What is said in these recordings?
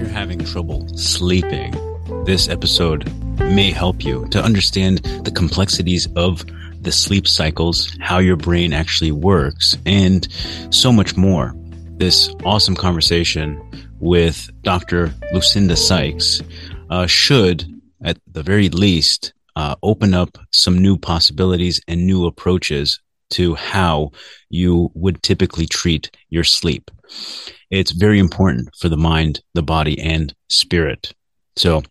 you're having trouble sleeping, this episode may help you to understand the complexities of the sleep cycles, how your brain actually works, and so much more. This awesome conversation with Dr. Lucinda Sykes should, at the very least, open up some new possibilities and new approaches to how you would typically treat your sleep. It's very important for the mind, the body, and spirit. So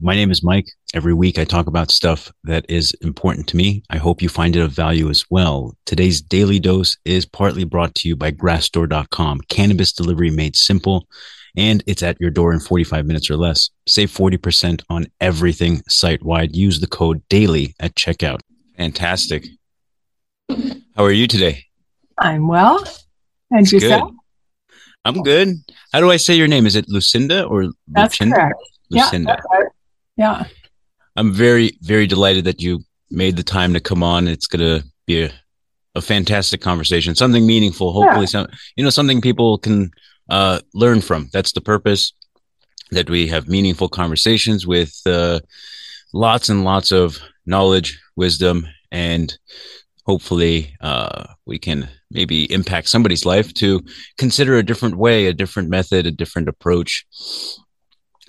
my name is Mike. Every week I talk about stuff that is important to me. I hope you find it of value as well. Today's Daily Dose is partly brought to you by grassdoor.com, cannabis delivery made simple, and it's at your door in 45 minutes or less. Save 40% on everything site-wide. Use the code DAILY at checkout. Fantastic. How are you today? I'm well. And that's yourself? Good. I'm good. How do I say your name? Is it Lucinda or Lucinda? That's correct. Lucinda. Yeah, that's right. Yeah. I'm very, very delighted that you made the time to come on. It's going to be a fantastic conversation, something meaningful, hopefully, something people can learn from. That's the purpose, that we have meaningful conversations with lots and lots of knowledge, wisdom, and hopefully we can maybe impact somebody's life to consider a different way, a different method, a different approach,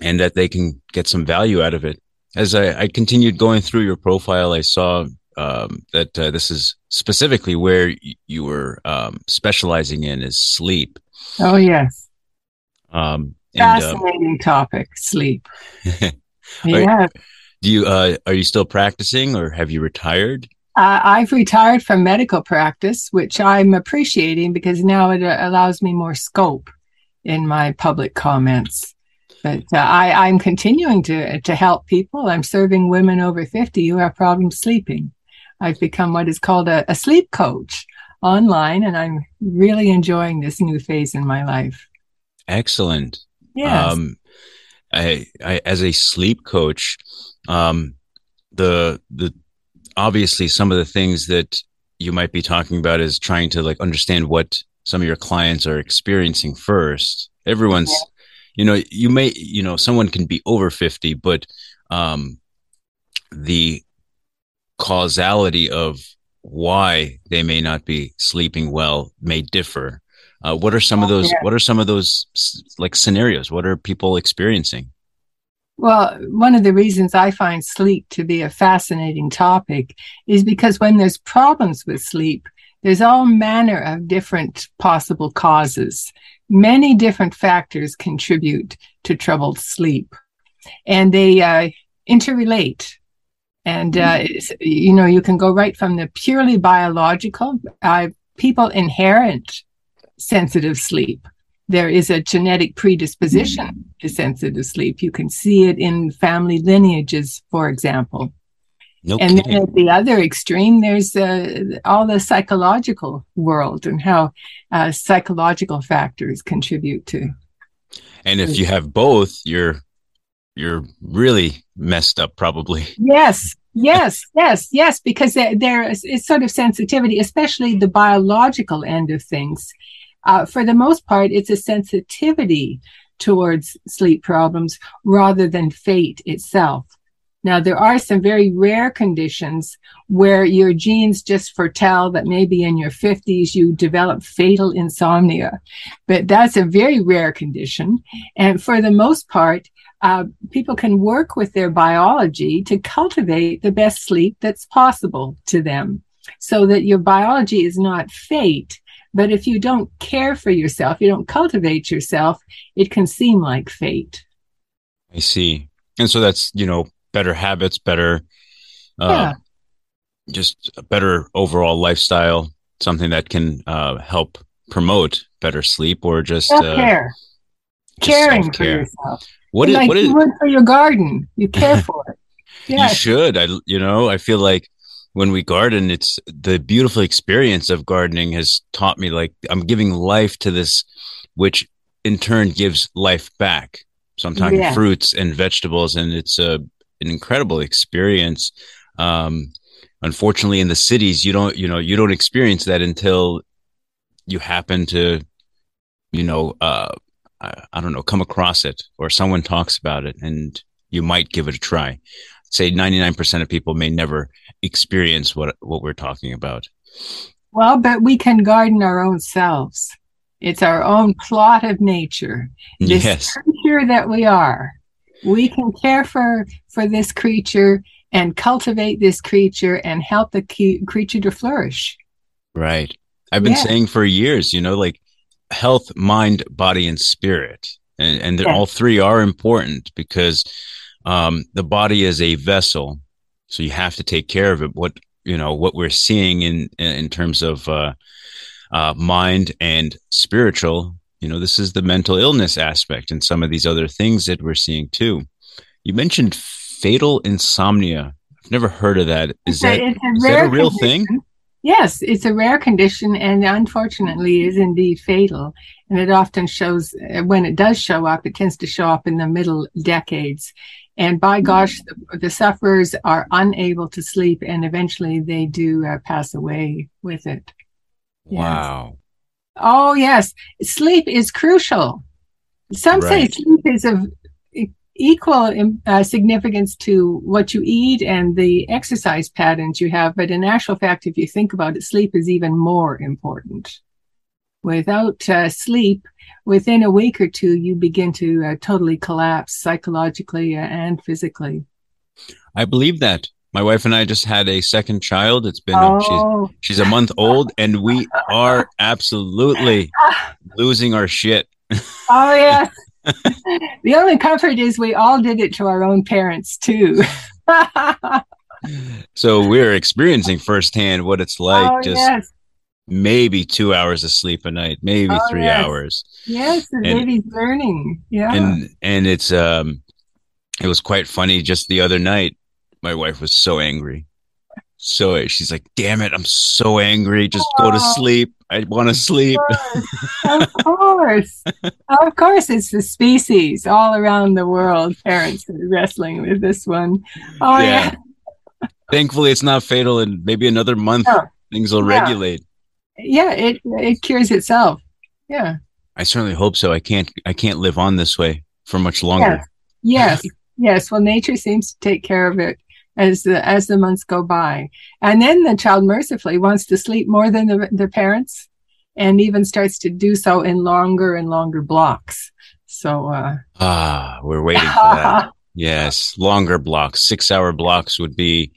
and that they can get some value out of it. As I continued going through your profile, I saw that this is specifically where you were specializing in is sleep. Oh, yes. Fascinating topic, sleep. Yeah. Are you still practicing or have you retired? I've retired from medical practice, which I'm appreciating because now it allows me more scope in my public comments. But I'm continuing to help people. I'm serving women over 50 who have problems sleeping. I've become what is called a sleep coach online, and I'm really enjoying this new phase in my life. Excellent. Yes. I as a sleep coach, the obviously some of the things that you might be talking about is trying to understand what some of your clients are experiencing first. Everyone's. Yeah. Someone can be over 50, but the causality of why they may not be sleeping well may differ. What are some of those? What are some of those scenarios? What are people experiencing? Well, one of the reasons I find sleep to be a fascinating topic is because when there's problems with sleep, there's all manner of different possible causes. Many different factors contribute to troubled sleep, and they interrelate. And, you can go right from the purely biological, people inherent sensitive sleep. There is a genetic predisposition to sensitive sleep. You can see it in family lineages, for example. Okay. And then at the other extreme, there's all the psychological world and how psychological factors contribute to. And if you have both, you're really messed up, probably. Yes. Because there is sort of sensitivity, especially the biological end of things. For the most part, it's a sensitivity towards sleep problems rather than fate itself. Now, there are some very rare conditions where your genes just foretell that maybe in your 50s you develop fatal insomnia, but that's a very rare condition. And for the most part, people can work with their biology to cultivate the best sleep that's possible to them so that your biology is not fate. But if you don't care for yourself, you don't cultivate yourself, it can seem like fate. I see. And so that's, better habits, better, just a better overall lifestyle, something that can help promote better sleep or just care. Caring for yourself. What is you work for your garden? You care for it. Yes. You should. I feel like when we garden, it's the beautiful experience of gardening has taught me I'm giving life to this, which in turn gives life back. Sometimes fruits and vegetables, and it's an incredible experience. Unfortunately, in the cities, you don't experience that until you happen to I don't know, come across it or someone talks about it and you might give it a try. I'd say 99% of people may never experience what we're talking about. Well, but we can garden our own selves. It's our own plot of nature. This creature that we are. We can care for this creature and cultivate this creature and help the creature to flourish. Right. I've been saying for years, you know, like health, mind, body, and spirit. And all three are important because the body is a vessel. So you have to take care of it. What we're seeing in terms of mind and spiritual, you know, this is the mental illness aspect and some of these other things that we're seeing too. You mentioned fatal insomnia. I've never heard of that. Is that a real condition. Thing? Yes, it's a rare condition and unfortunately is indeed fatal. And it often shows, when it does show up, it tends to show up in the middle decades. And by gosh, the sufferers are unable to sleep and eventually they do pass away with it. Wow. Yes. Oh, yes. Sleep is crucial. Some say sleep is of equal significance to what you eat and the exercise patterns you have. But in actual fact, if you think about it, sleep is even more important. Without sleep, within a week or two, you begin to totally collapse psychologically and physically. I believe that. My wife and I just had a second child. It's been she's a month old, and we are absolutely losing our shit. Oh yeah. The only comfort is we all did it to our own parents too. So we're experiencing firsthand what it's like. Maybe 2 hours of sleep a night, maybe 3 hours. Yes, the baby's learning. Yeah, and it's it was quite funny just the other night. My wife was so angry. So she's like, damn it, I'm so angry. Just go to sleep. I want to sleep. Of course. Of course, it's the species all around the world. Parents are wrestling with this one. Oh, yeah. Thankfully, it's not fatal. And maybe another month, things will regulate. Yeah, it cures itself. Yeah. I certainly hope so. I can't live on this way for much longer. Yes. Yes. Well, nature seems to take care of it as the months go by. And then the child mercifully wants to sleep more than the parents and even starts to do so in longer and longer blocks. So we're waiting for that. Yes, longer blocks. 6-hour blocks would be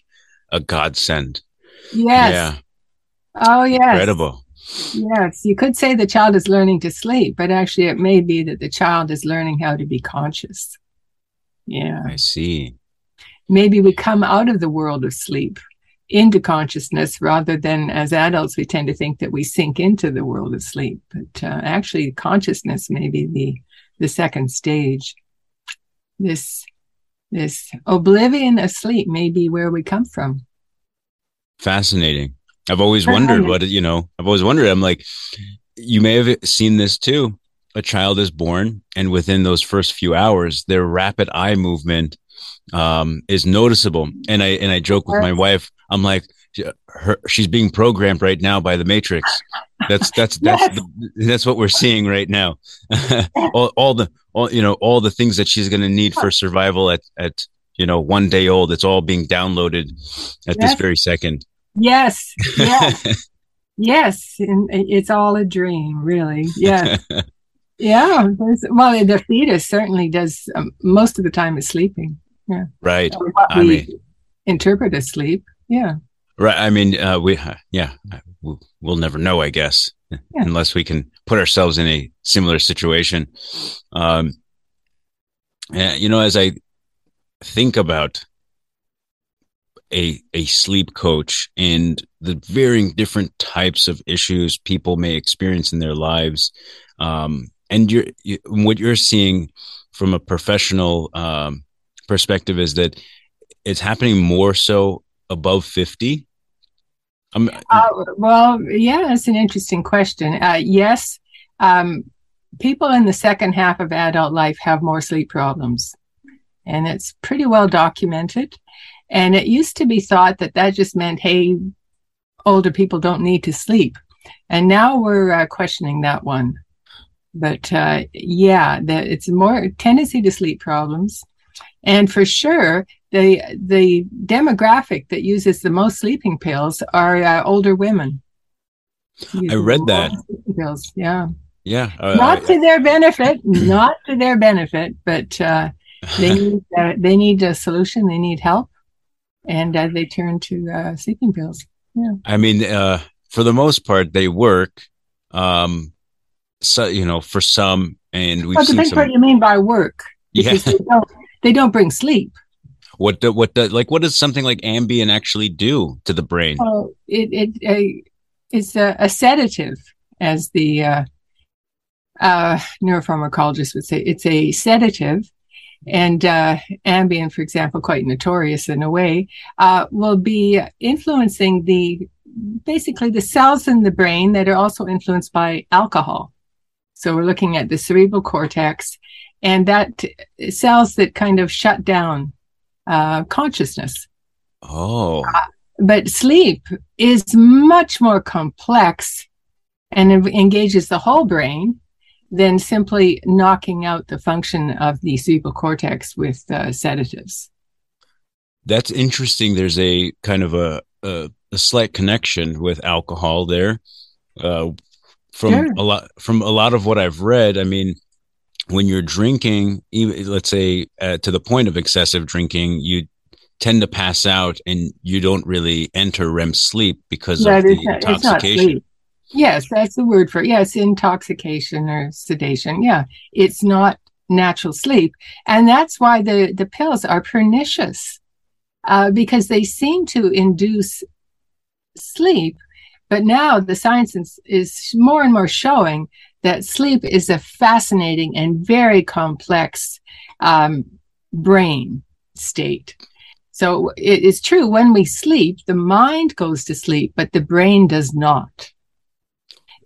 a godsend. Yes. Yeah. Oh, yes. Incredible. Yes. You could say the child is learning to sleep, but actually it may be that the child is learning how to be conscious. Yeah. I see. Maybe we come out of the world of sleep into consciousness rather than as adults, we tend to think that we sink into the world of sleep. But actually, consciousness may be the second stage. This oblivion of sleep may be where we come from. Fascinating. I've always wondered I'm like, you may have seen this too. A child is born, and within those first few hours, their rapid eye movement is noticeable. And I joke with my wife. I'm like, she's being programmed right now by the Matrix. That's what we're seeing right now. all the things that she's going to need for survival at 1 day old. It's all being downloaded at this very second. Yes. Yes. Yes. And it's all a dream, really. Yes. Yeah, well, the fetus certainly does. Most of the time, is sleeping. Yeah, right. I mean, interpret as sleep. Yeah, right. I mean, we'll never know, I guess, unless we can put ourselves in a similar situation. As I think about a sleep coach and the varying different types of issues people may experience in their lives. And what you're seeing from a professional perspective is that it's happening more so above 50? That's an interesting question. People in the second half of adult life have more sleep problems, and it's pretty well documented. And it used to be thought that just meant, hey, older people don't need to sleep. And now we're questioning that one. But yeah, that it's more tendency to sleep problems. And for sure, the demographic that uses the most sleeping pills are older women. I read that. Pills, yeah. Yeah. Not to their benefit, not to their benefit, but they need a solution. They need help. And they turn to sleeping pills. Yeah. I mean, for the most part, they work. So, you know, for some, and we've seen some. What do you mean by work? Because they don't bring sleep. What does something like Ambien actually do to the brain? Oh, it's a sedative, as the neuropharmacologist would say. It's a sedative, and Ambien, for example, quite notorious in a way, will be influencing basically the cells in the brain that are also influenced by alcohol. So we're looking at the cerebral cortex, and that cells that kind of shut down consciousness. Oh. But sleep is much more complex and engages the whole brain than simply knocking out the function of the cerebral cortex with sedatives. That's interesting. There's a kind of a slight connection with alcohol there. From a lot of what I've read, I mean, when you're drinking, even, let's say to the point of excessive drinking, you tend to pass out and you don't really enter REM sleep because of the intoxication. It's not sleep. Yes, that's the word for it. Yes, intoxication or sedation. Yeah, it's not natural sleep. And that's why the pills are pernicious because they seem to induce sleep. But now the science is more and more showing that sleep is a fascinating and very complex brain state. So it is true, when we sleep, the mind goes to sleep, but the brain does not.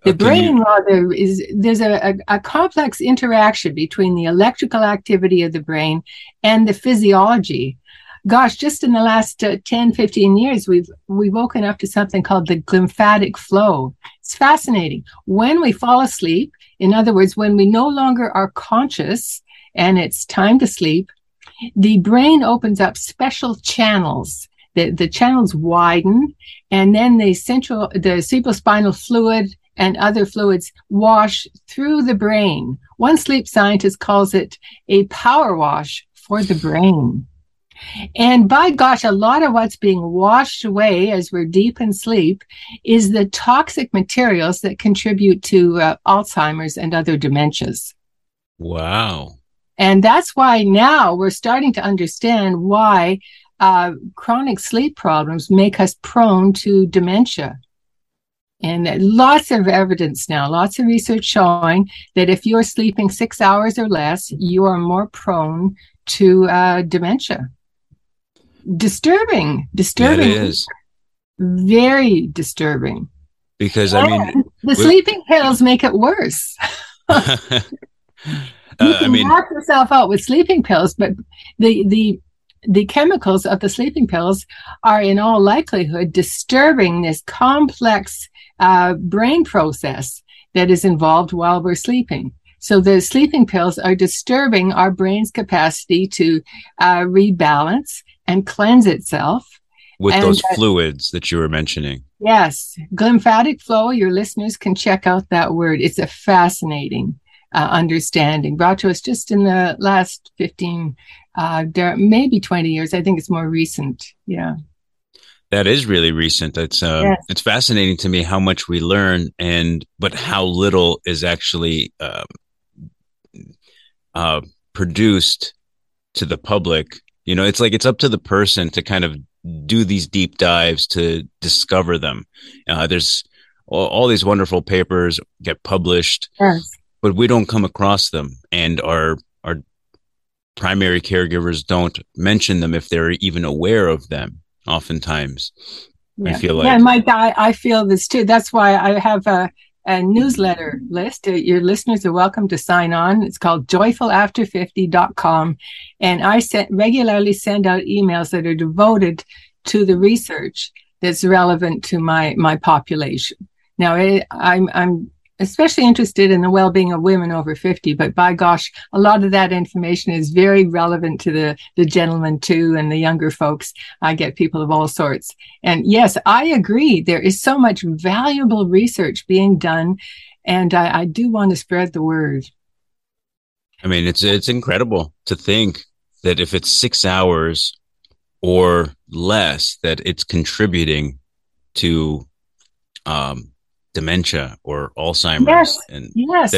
The brain, rather, there's a complex interaction between the electrical activity of the brain and the physiology. Gosh, just in the last 10, 15 years, we've woken up to something called the glymphatic flow. It's fascinating. When we fall asleep, in other words, when we no longer are conscious and it's time to sleep, the brain opens up special channels. The channels widen, and then the cerebrospinal fluid and other fluids wash through the brain. One sleep scientist calls it a power wash for the brain. And by gosh, a lot of what's being washed away as we're deep in sleep is the toxic materials that contribute to Alzheimer's and other dementias. Wow. And that's why now we're starting to understand why chronic sleep problems make us prone to dementia. And lots of evidence now, lots of research showing that if you're sleeping 6 hours or less, you are more prone to dementia. Disturbing. It is. Very disturbing. Because, and I mean, the sleeping pills make it worse. You can knock yourself out with sleeping pills, but the chemicals of the sleeping pills are in all likelihood disturbing this complex brain process that is involved while we're sleeping. So the sleeping pills are disturbing our brain's capacity to rebalance and cleanse itself. With those fluids that you were mentioning. Yes. Glymphatic flow, your listeners can check out that word. It's a fascinating understanding brought to us just in the last 15, maybe 20 years. I think it's more recent. Yeah. That is really recent. It's yes. It's fascinating to me how much we learn, but how little is actually produced to the public. You know, it's like it's up to the person to kind of do these deep dives to discover them. There's all these wonderful papers get published, yes, but we don't come across them, and our primary caregivers don't mention them if they're even aware of them. Oftentimes, yeah. I feel like. Yeah, Mike, I feel this too. That's why I have a newsletter list. Your listeners are welcome to sign on. It's called joyfulafter50.com. And I regularly send out emails that are devoted to the research that's relevant to my population. Now, I'm especially interested in the well-being of women over 50, but by gosh, a lot of that information is very relevant to the gentlemen too, and the younger folks. I get people of all sorts. And yes, I agree. There is so much valuable research being done, and I do want to spread the word. I mean, it's incredible to think that if it's 6 hours or less, that it's contributing to dementia or Alzheimer's. Yes, and yes.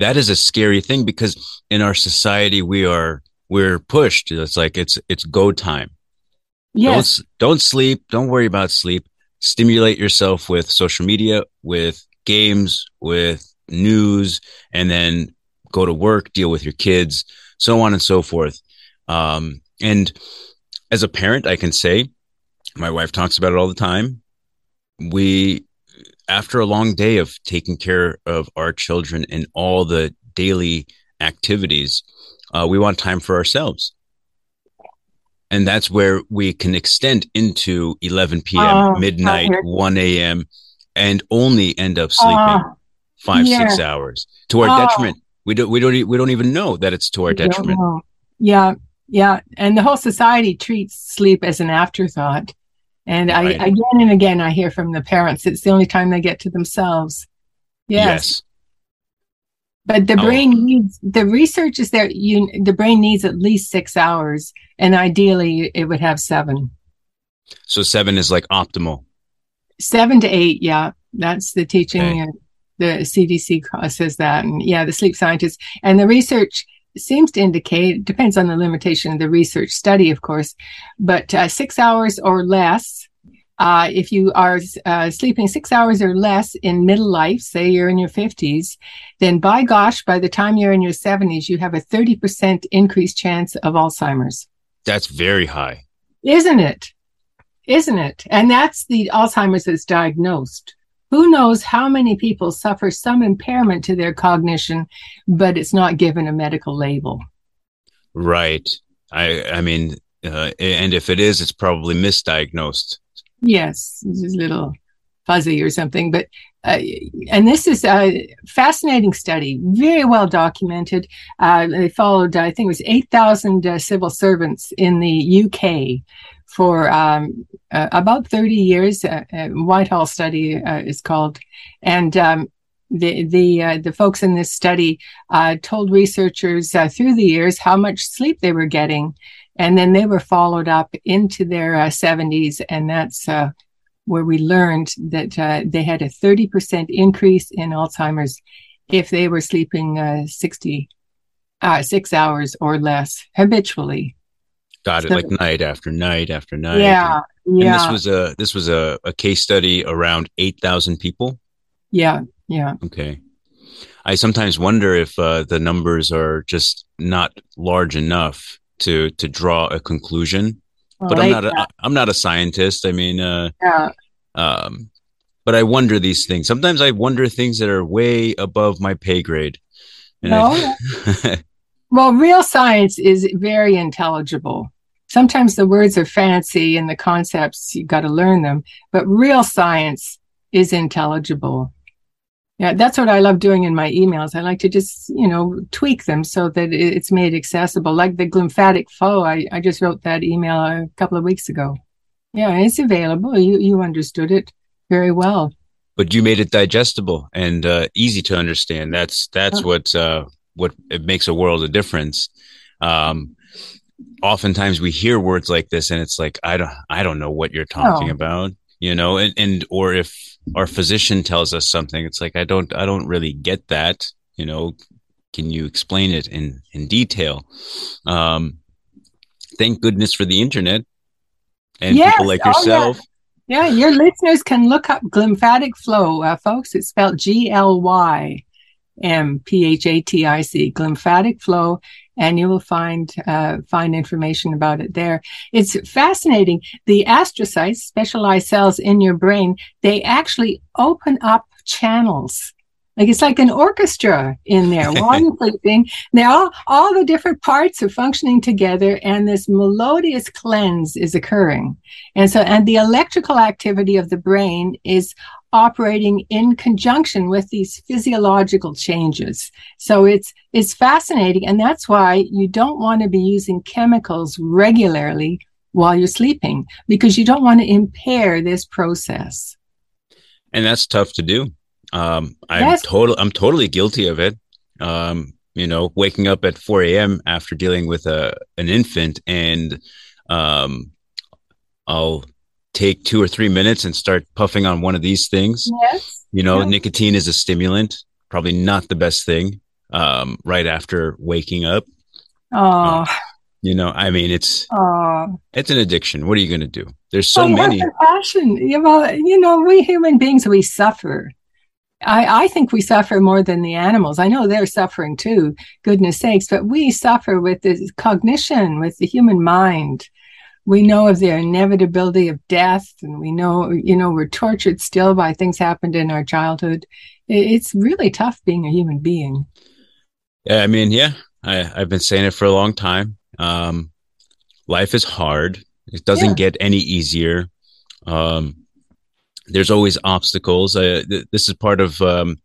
That is a scary thing, because in our society we're pushed. It's like it's go time. Yes. Don't sleep. Don't worry about sleep. Stimulate yourself with social media, with games, with news, and then go to work, deal with your kids, so on and so forth. And as a parent, I can say, my wife talks about it all the time. After a long day of taking care of our children and all the daily activities, we want time for ourselves. And that's where we can extend into 11 p.m., midnight, 1 a.m., and only end up sleeping 5-6 hours to our detriment. We don't even know that it's to our detriment. Yeah. And the whole society treats sleep as an afterthought. And right. Again and again, I hear from the parents, it's the only time they get to themselves. Yes. But the brain needs, the research is there, the brain needs at least 6 hours, and ideally it would have 7. So 7 is like optimal. 7 to 8, yeah. That's the teaching. Okay. The CDC says that, and the sleep scientists. And the research seems to indicate, it depends on the limitation of the research study, of course, but 6 hours or less, if you are sleeping 6 hours or less in middle life, say you're in your 50s, then by gosh, by the time you're in your 70s, you have a 30% increased chance of Alzheimer's. That's very high. Isn't it? And that's the Alzheimer's that's diagnosed. Who knows how many people suffer some impairment to their cognition, but it's not given a medical label. Right. I mean, and if it is, it's probably misdiagnosed. Yes, it's a little fuzzy or something. But and this is a fascinating study, very well documented. They followed, I think it was 8,000 civil servants in the UK for about 30 years, Whitehall study is called, and the folks in this study told researchers through the years how much sleep they were getting, and then they were followed up into their 70s, and that's where we learned that they had a 30% increase in Alzheimer's if they were sleeping 6 hours or less habitually. Got it, like night after night after night. Yeah, and this was a case study around 8,000 people? Yeah. Okay. I sometimes wonder if the numbers are just not large enough to draw a conclusion. Well, but I'm not a scientist. I mean, but I wonder these things. Sometimes I wonder things that are way above my pay grade. And well, real science is very intelligible. Sometimes the words are fancy and the concepts, you got to learn them, but real science is intelligible. Yeah, that's what I love doing in my emails. I like to just, tweak them so that it's made accessible. Like the glymphatic flow, I just wrote that email a couple of weeks ago. Yeah, it's available. You understood it very well. But you made it digestible and easy to understand. That's what it makes a world of difference. Oftentimes we hear words like this and it's like, I don't know what you're talking about, or if our physician tells us something, it's like, I don't really get that, can you explain it in detail? Thank goodness for the internet and people like yourself. Yeah, your listeners can look up glymphatic flow, folks. It's spelled GLYMPHATIC, glymphatic flow, and you will find information about it there. It's fascinating. The astrocytes, specialized cells in your brain, they actually open up channels Like it's like an orchestra in there. While you're sleeping, now all the different parts are functioning together, and this melodious cleanse is occurring. And so, and the electrical activity of the brain is operating in conjunction with these physiological changes. So it's fascinating, and that's why you don't want to be using chemicals regularly while you're sleeping, because you don't want to impair this process. And that's tough to do. I'm totally guilty of it. Waking up at 4 a.m. after dealing with an infant, and I'll take 2 or 3 minutes and start puffing on one of these things. Yes. Nicotine is a stimulant, probably not the best thing right after waking up. Oh. It's an addiction. What are you going to do? There's so many. Passion. We human beings, we suffer. I think we suffer more than the animals. I know they're suffering too, goodness sakes, but we suffer with this cognition, with the human mind. We know of the inevitability of death, and we know, we're tortured still by things happened in our childhood. It's really tough being a human being. Yeah, I've been saying it for a long time. Life is hard. It doesn't get any easier. There's always obstacles. This is part of like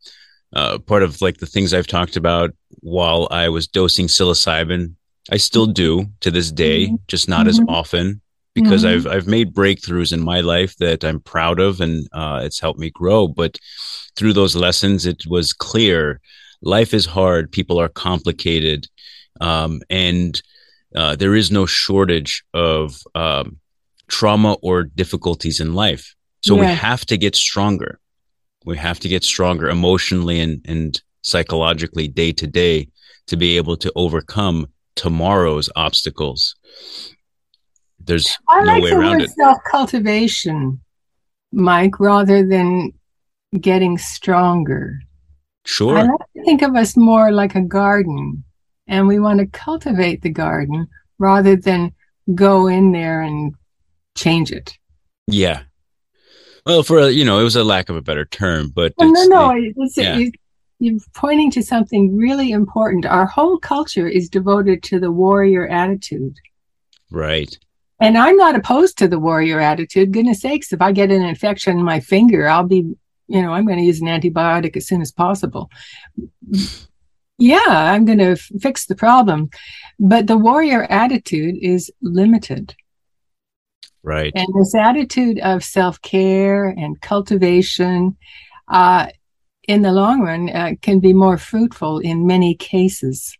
the things I've talked about while I was dosing psilocybin. I still do to this day, just not as often, because I've made breakthroughs in my life that I'm proud of, and it's helped me grow. But through those lessons, it was clear life is hard. People are complicated. And there is no shortage of trauma or difficulties in life. So we have to get stronger. We have to get stronger emotionally and psychologically day to day to be able to overcome tomorrow's obstacles. There's no way around it. Self-cultivation, Mike, rather than getting stronger. Sure. I like to think of us more like a garden. And we want to cultivate the garden rather than go in there and change it. Yeah. Well, it was a lack of a better term, but you're pointing to something really important. Our whole culture is devoted to the warrior attitude. Right. And I'm not opposed to the warrior attitude. Goodness sakes, if I get an infection in my finger, I'll be, I'm going to use an antibiotic as soon as possible. Yeah, I'm going to fix the problem. But the warrior attitude is limited. Right. And this attitude of self-care and cultivation in the long run can be more fruitful in many cases.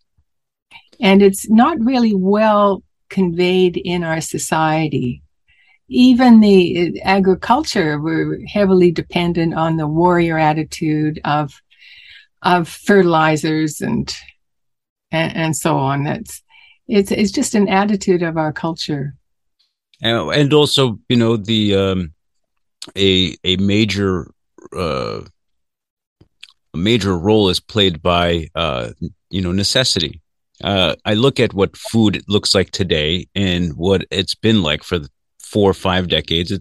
And it's not really well conveyed in our society. Even the agriculture, we're heavily dependent on the warrior attitude of fertilizers and so on. It's just an attitude of our culture. And also, the a major role is played by necessity. I look at what food looks like today and what it's been like for the 4 or 5 decades.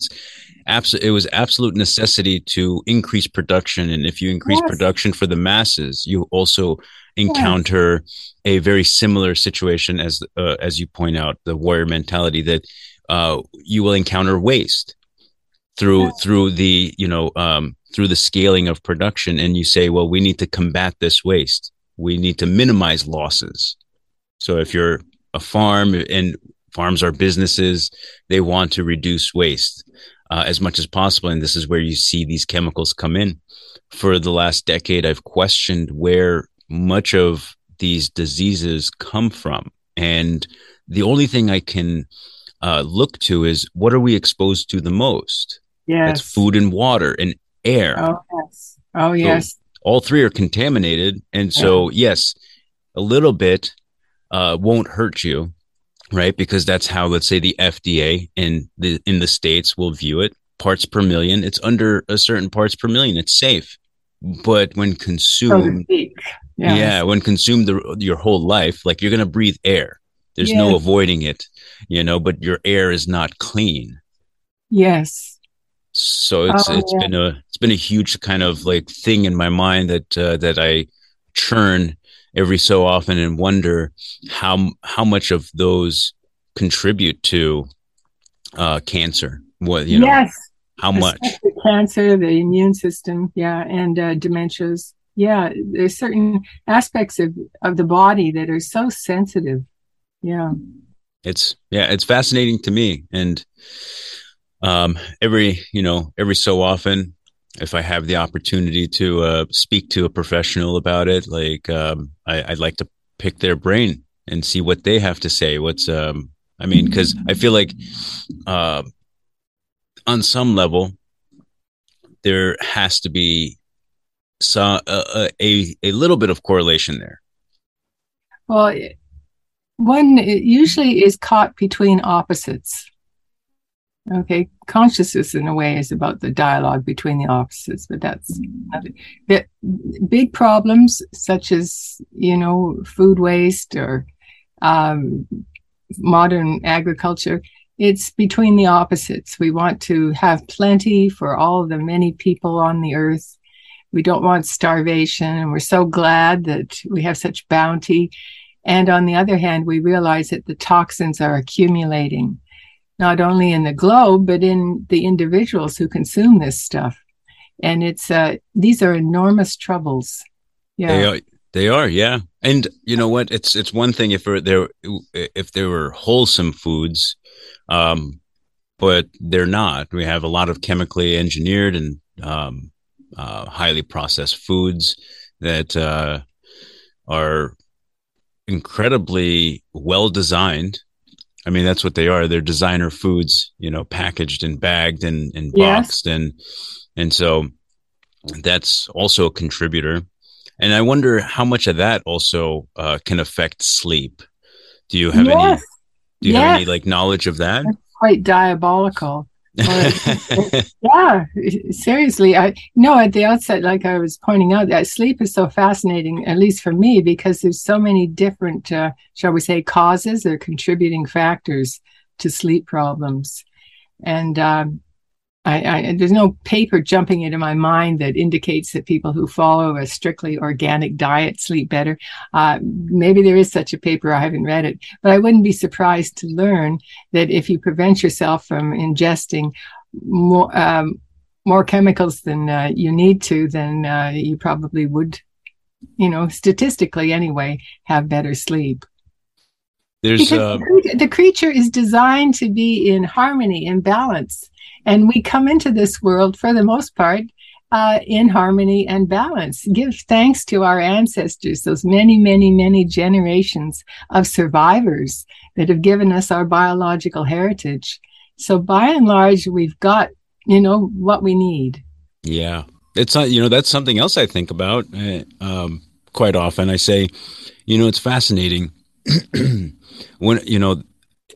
It was absolute necessity to increase production. And if you increase production for the masses, you also encounter a very similar situation as you point out, the warrior mentality that you will encounter waste through the scaling of production. And you say, well, we need to combat this waste. We need to minimize losses. So if you're a farm, and farms are businesses, they want to reduce waste as much as possible. And this is where you see these chemicals come in. For the last decade, I've questioned where much of these diseases come from. And the only thing I can look to is, what are we exposed to the most? Yes. That's food and water and air. Oh, yes. Oh, yes. So all three are contaminated. And so, yes, a little bit won't hurt you. Right, because that's how, let's say, the FDA in the States will view it. Parts per million, it's under a certain parts per million, it's safe. But when consumed, your whole life, like, you're going to breathe air. There's no avoiding it, but your air is not clean. Yes. So it's been a huge kind of like thing in my mind that I churn every so often and wonder how much of those contribute to cancer. What you yes. know? How much? Especially cancer, the immune system, and dementias. Yeah, there's certain aspects of the body that are so sensitive. Yeah. It's fascinating to me. And every so often, if I have the opportunity to speak to a professional about it, like I'd like to pick their brain and see what they have to say. Because I feel like on some level, there has to be a little bit of correlation there. Well, one usually is caught between opposites. Okay, consciousness in a way is about the dialogue between the opposites, but that's that big problems such as, food waste or modern agriculture. It's between the opposites. We want to have plenty for all the many people on the earth. We don't want starvation, and we're so glad that we have such bounty. And on the other hand, we realize that the toxins are accumulating, not only in the globe, but in the individuals who consume this stuff. And it's these are enormous troubles. Yeah, they are. Yeah, and you know what? It's one thing if there were wholesome foods, but they're not. We have a lot of chemically engineered and highly processed foods that are incredibly well designed. I mean, that's what they are. They're designer foods, packaged and bagged and boxed. Yes. And so that's also a contributor. And I wonder how much of that also can affect sleep. Do you have any like knowledge of that? That's quite diabolical. Yeah, seriously. At the outset, like I was pointing out, that sleep is so fascinating, at least for me, because there's so many different, shall we say, causes or contributing factors to sleep problems. And there's no paper jumping into my mind that indicates that people who follow a strictly organic diet sleep better. Maybe there is such a paper. I haven't read it, but I wouldn't be surprised to learn that if you prevent yourself from ingesting more chemicals than you need to, then you probably would, statistically anyway, have better sleep. Because the creature is designed to be in harmony and balance. And we come into this world, for the most part, in harmony and balance. Give thanks to our ancestors, those many, many, many generations of survivors that have given us our biological heritage. So by and large, we've got, what we need. Yeah. It's not, that's something else I think about quite often. I say, it's fascinating when,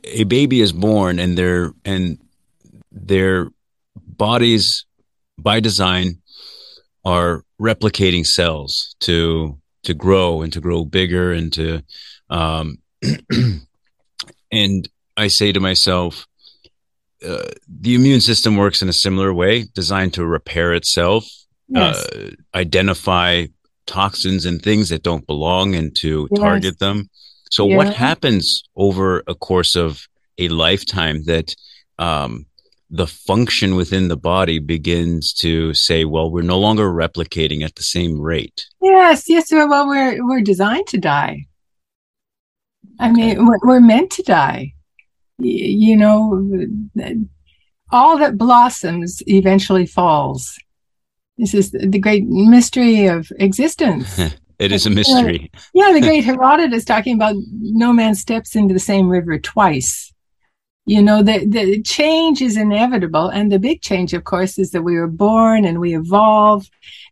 a baby is born and their bodies, by design, are replicating cells to grow and to grow bigger and to. And I say to myself, the immune system works in a similar way, designed to repair itself, yes. Identify toxins and things that don't belong, and to yes. target them. So, yeah. What happens over a course of a lifetime that? The function within the body begins to say, well, we're no longer replicating at the same rate. Yes. Well, we're designed to die. I mean, we're meant to die. All that blossoms eventually falls. This is the great mystery of existence. It is a mystery. The great Herodotus talking about no man steps into the same river twice. The change is inevitable. And the big change, of course, is that we were born and we evolve,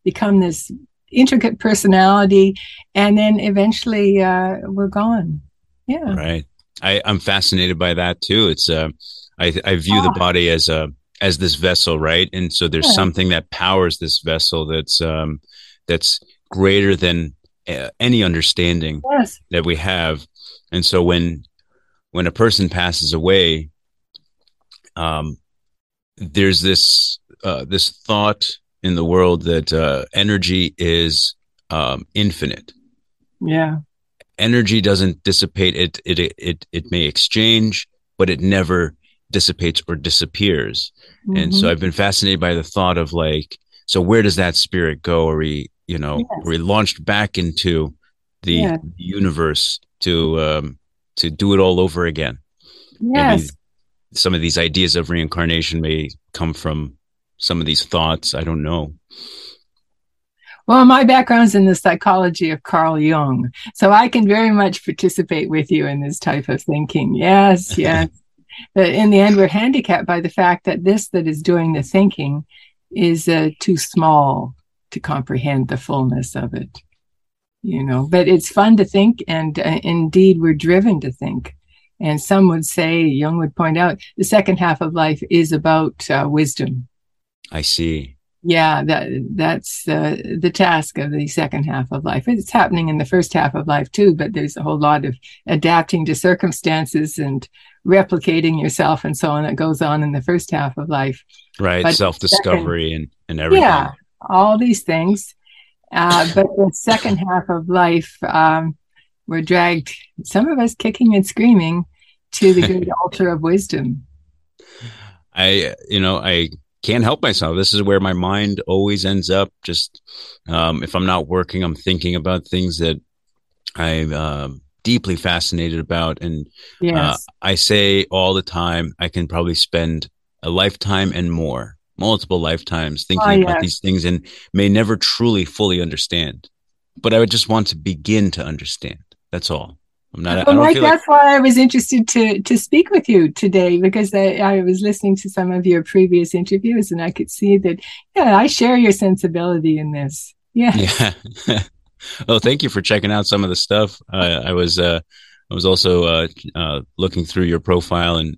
become this intricate personality, and then eventually we're gone. Yeah. Right. I'm fascinated by that, too. It's I view the body as this vessel. Right. And so there's something that powers this vessel that's greater than any understanding that we have. And so when a person passes away, there's this this thought in the world that energy is infinite. Yeah. Energy doesn't dissipate. It may exchange, but it never dissipates or disappears. Mm-hmm. And so I've been fascinated by the thought of like, so where does that spirit go? Are we, you know, yes. we launched back into the yes. universe to do it all over again. Yes. Maybe some of these ideas of reincarnation may come from some of these thoughts. I don't know. Well, my background's in the psychology of Carl Jung, so I can very much participate with you in this type of thinking. Yes, yes. But in the end, we're handicapped by the fact that this that is doing the thinking is too small to comprehend the fullness of it. You know, but it's fun to think, and indeed, we're driven to think. And some would say, Jung would point out, the second half of life is about wisdom. I see. Yeah, that's the task of the second half of life. It's happening in the first half of life too, but there's a whole lot of adapting to circumstances and replicating yourself and so on that goes on in the first half of life. Right, but self-discovery second, and everything. Yeah, all these things. But the second half of life, we're dragged, some of us kicking and screaming, to the great altar of wisdom. I can't help myself. This is where my mind always ends up. Just if I'm not working, I'm thinking about things that I'm deeply fascinated about. And yes. I say all the time, I can probably spend a lifetime and more, multiple lifetimes thinking about these things and may never truly fully understand. But I would just want to begin to understand. That's all. That's why I was interested to speak with you today, because I was listening to some of your previous interviews and I could see that, I share your sensibility in this. Yeah. Well, thank you for checking out some of the stuff. I was also looking through your profile and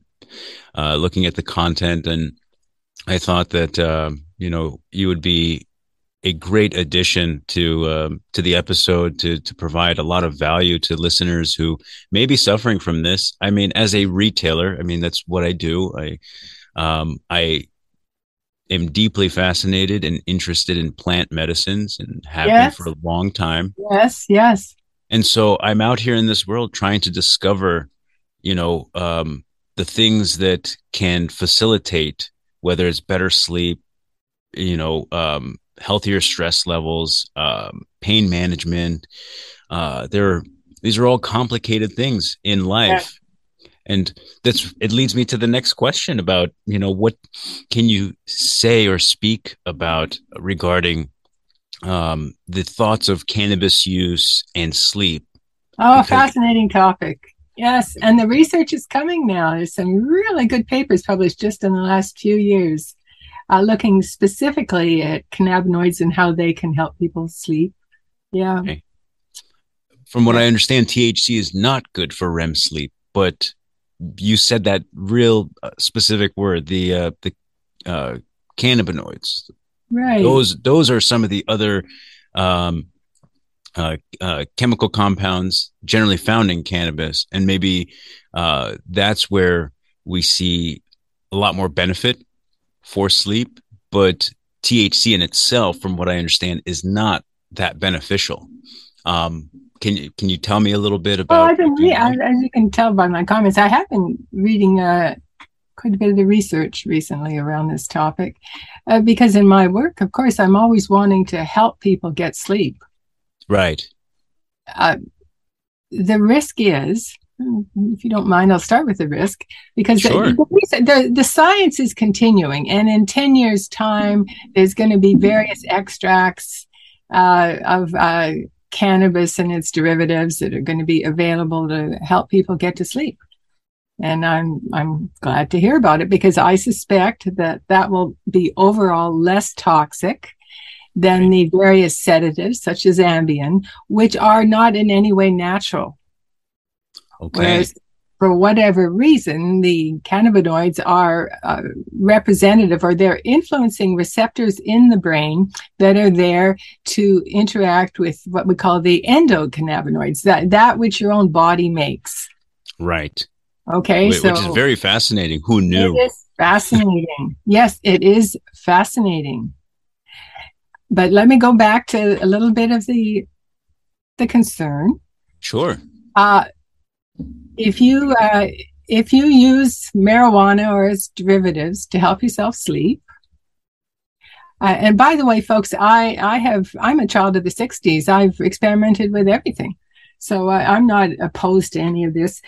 looking at the content, and I thought that, you would be a great addition to the episode to provide a lot of value to listeners who may be suffering from this. I mean, as a retailer, that's what I do. I am deeply fascinated and interested in plant medicines and have been for a long time. Yes. And so I'm out here in this world trying to discover, the things that can facilitate, whether it's better sleep, healthier stress levels, pain management. These are all complicated things in life. Yeah. And it leads me to the next question about, what can you say or speak about regarding the thoughts of cannabis use and sleep? Oh, fascinating topic. Yes. And the research is coming now. There's some really good papers published just in the last few years. Looking specifically at cannabinoids and how they can help people sleep. Yeah. Okay. From what I understand, THC is not good for REM sleep, but you said that real specific word, the cannabinoids. Right. Those are some of the other chemical compounds generally found in cannabis, and maybe that's where we see a lot more benefit for sleep, but THC in itself, from what I understand, is not that beneficial. Can you tell me a little bit about? Well, as you can tell by my comments, I have been reading quite a bit of the research recently around this topic, because in my work, of course, I'm always wanting to help people get sleep. Right. The risk is, if you don't mind, I'll start with the risk, because sure. the science is continuing, and in 10 years' time, there's going to be various extracts of cannabis and its derivatives that are going to be available to help people get to sleep. And I'm glad to hear about it, because I suspect that will be overall less toxic than the various sedatives, such as Ambien, which are not in any way natural. Okay. Whereas, for whatever reason, the cannabinoids are representative, or they're influencing receptors in the brain that are there to interact with what we call the endocannabinoids, that which your own body makes. Right. Okay. Which is very fascinating. Who knew? Fascinating. Yes, it is fascinating. But let me go back to a little bit of the concern. Sure. If you use marijuana or its derivatives to help yourself sleep, and by the way, folks, I'm a child of the 60s. I've experimented with everything. So I'm not opposed to any of this.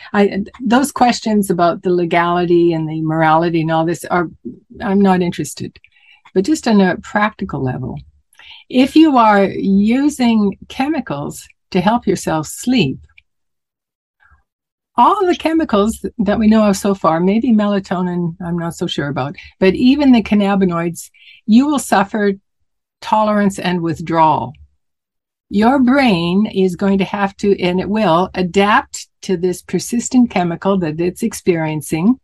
Those questions about the legality and the morality and all this, I'm not interested. But just on a practical level, if you are using chemicals to help yourself sleep, all the chemicals that we know of so far, maybe melatonin, I'm not so sure about, but even the cannabinoids, you will suffer tolerance and withdrawal. Your brain is going to have to, and it will, adapt to this persistent chemical that it's experiencing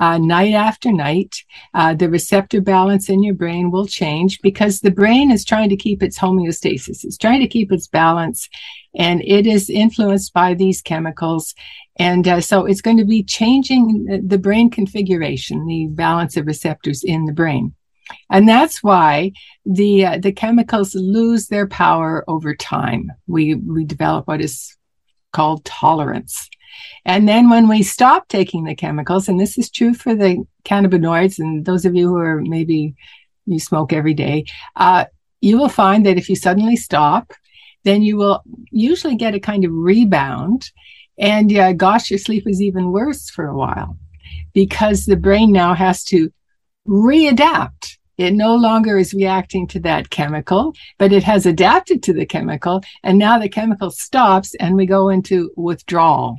night after night. The receptor balance in your brain will change because the brain is trying to keep its homeostasis. It's trying to keep its balance, and it is influenced by these chemicals. And so it's going to be changing the brain configuration, the balance of receptors in the brain. And that's why the chemicals lose their power over time. We develop what is called tolerance. And then when we stop taking the chemicals, and this is true for the cannabinoids, and those of you who are maybe you smoke every day, you will find that if you suddenly stop, then you will usually get a kind of rebound. And gosh, your sleep is even worse for a while because the brain now has to readapt. It no longer is reacting to that chemical, but it has adapted to the chemical, and now the chemical stops and we go into withdrawal.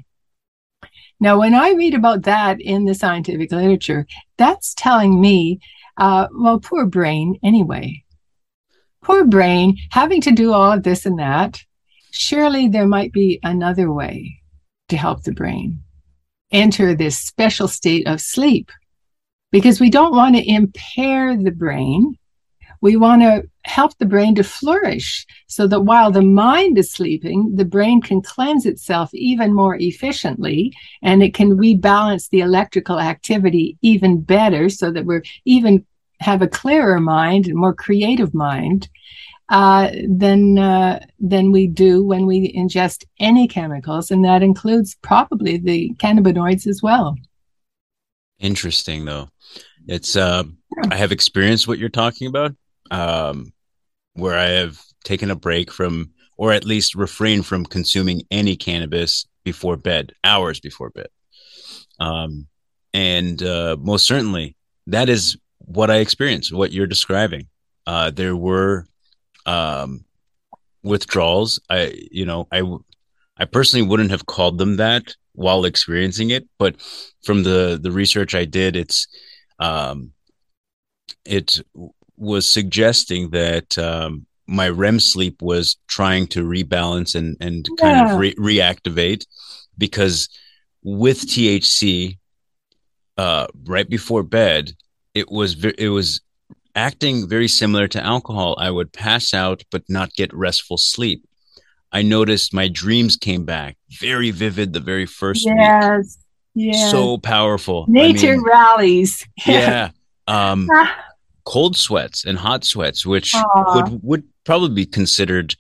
Now, when I read about that in the scientific literature, that's telling me, well, poor brain anyway. Poor brain, having to do all of this and that, surely there might be another way to help the brain enter this special state of sleep. Because we don't want to impair the brain. We want to help the brain to flourish so that while the mind is sleeping, the brain can cleanse itself even more efficiently, and it can rebalance the electrical activity even better so that we're even have a clearer mind and more creative mind than we do when we ingest any chemicals. And that includes probably the cannabinoids as well. Interesting, though. It's I have experienced what you're talking about, where I have taken a break from, or at least refrained from, consuming any cannabis before bed, hours before bed. And most certainly, that is what I experienced, what you're describing. There were withdrawals. I personally wouldn't have called them that while experiencing it, but from the research I did, it was suggesting that my REM sleep was trying to rebalance and kind of reactivate, because with THC right before bed, it was acting very similar to alcohol. I would pass out but not get restful sleep. I noticed my dreams came back very vivid the very first week. Yes. So powerful. Nature rallies. Yeah. Cold sweats and hot sweats, which would probably be considered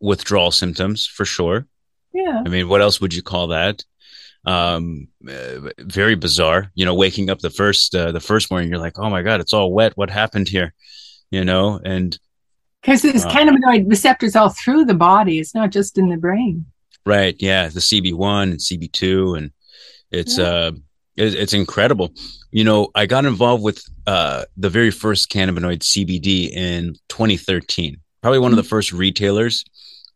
withdrawal symptoms for sure. Yeah. I mean, what else would you call that? Very bizarre. You know, waking up the first morning, you're like, oh my God, it's all wet. What happened here? You know, and because there's cannabinoid receptors all through the body. It's not just in the brain. Right. Yeah. The CB1 and CB2. And it's incredible. You know, I got involved with the very first cannabinoid, CBD, in 2013. Probably one of the first retailers.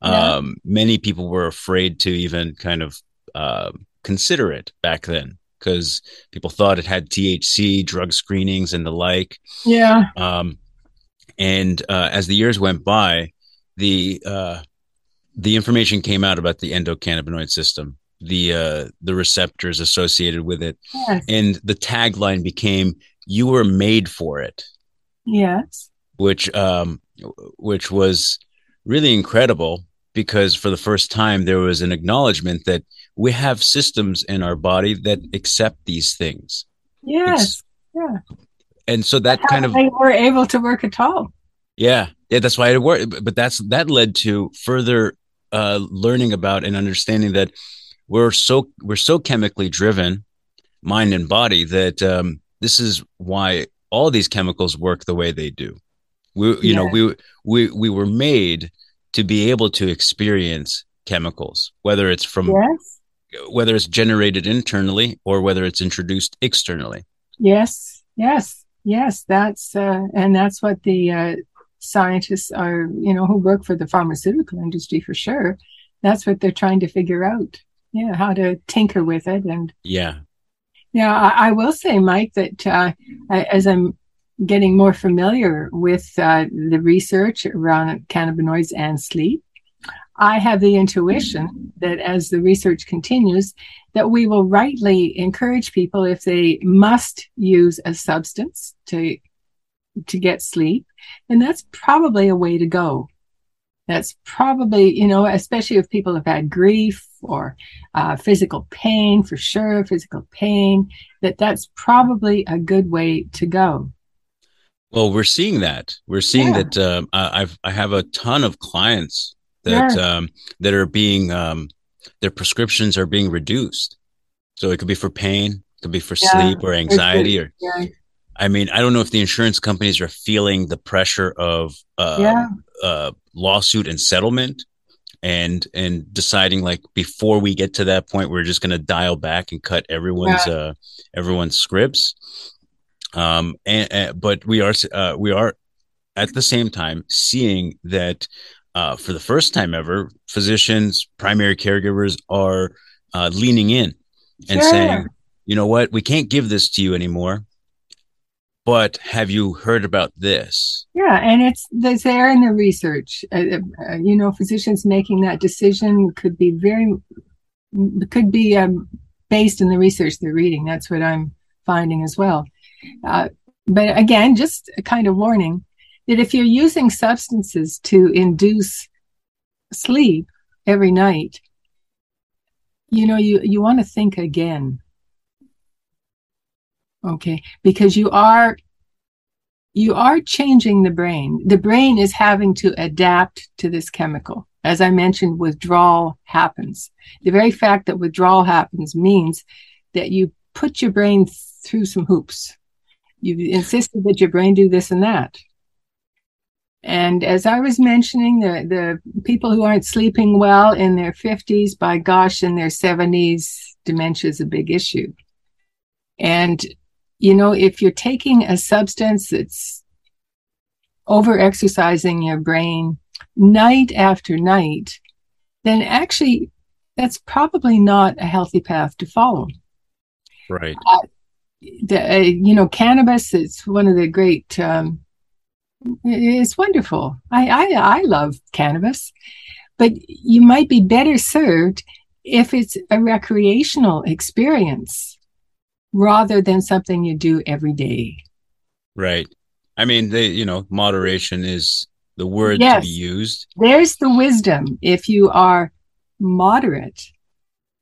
Many people were afraid to even kind of consider it back then, because people thought it had THC, drug screenings, and the like. Yeah. And as the years went by, the information came out about the endocannabinoid system, the receptors associated with it. Yes. And the tagline became, you were made for it. Yes. Which was really incredible, because for the first time, there was an acknowledgement that we have systems in our body that accept these things. Yes. Yeah. And so that kind of, they were able to work at all. Yeah. Yeah. That's why it worked. But that led to further learning about and understanding that we're so chemically driven, mind and body, that this is why all these chemicals work the way they do. We were made to be able to experience chemicals, whether it's from, whether it's generated internally or whether it's introduced externally. Yes. That's and that's what the scientists are, who work for the pharmaceutical industry for sure. That's what they're trying to figure out. Yeah, how to tinker with it. And I will say, Mike, that as I'm getting more familiar with the research around cannabinoids and sleep, I have the intuition that as the research continues, that we will rightly encourage people, if they must use a substance to get sleep, and that's probably a way to go. That's probably, especially if people have had grief or physical pain, for sure, that's probably a good way to go. Well, we're seeing that. We're seeing that I have a ton of clients that that are being, their prescriptions are being reduced. So it could be for pain, it could be for sleep or anxiety. Or I mean, I don't know if the insurance companies are feeling the pressure of lawsuit and settlement and deciding, like, before we get to that point, we're just going to dial back and cut everyone's scripts. But we are at the same time seeing that for the first time ever, physicians, primary caregivers are leaning in and saying, you know what, we can't give this to you anymore, but have you heard about this? Yeah, and it's there in the research. Physicians making that decision could be based in the research they're reading. That's what I'm finding as well. But again, just a kind of warning that if you're using substances to induce sleep every night, you want to think again. Okay, because you are changing the brain. The brain is having to adapt to this chemical. As I mentioned, withdrawal happens. The very fact that withdrawal happens means that you put your brain through some hoops. You've insisted that your brain do this and that. And as I was mentioning, the people who aren't sleeping well in their 50s, by gosh, in their 70s, dementia is a big issue. And, if you're taking a substance that's over-exercising your brain night after night, then actually that's probably not a healthy path to follow. Right. Cannabis, it's one of the great, it's wonderful. I love cannabis, but you might be better served if it's a recreational experience rather than something you do every day. Right. I mean, moderation is the word to be used. There's the wisdom. If you are moderate,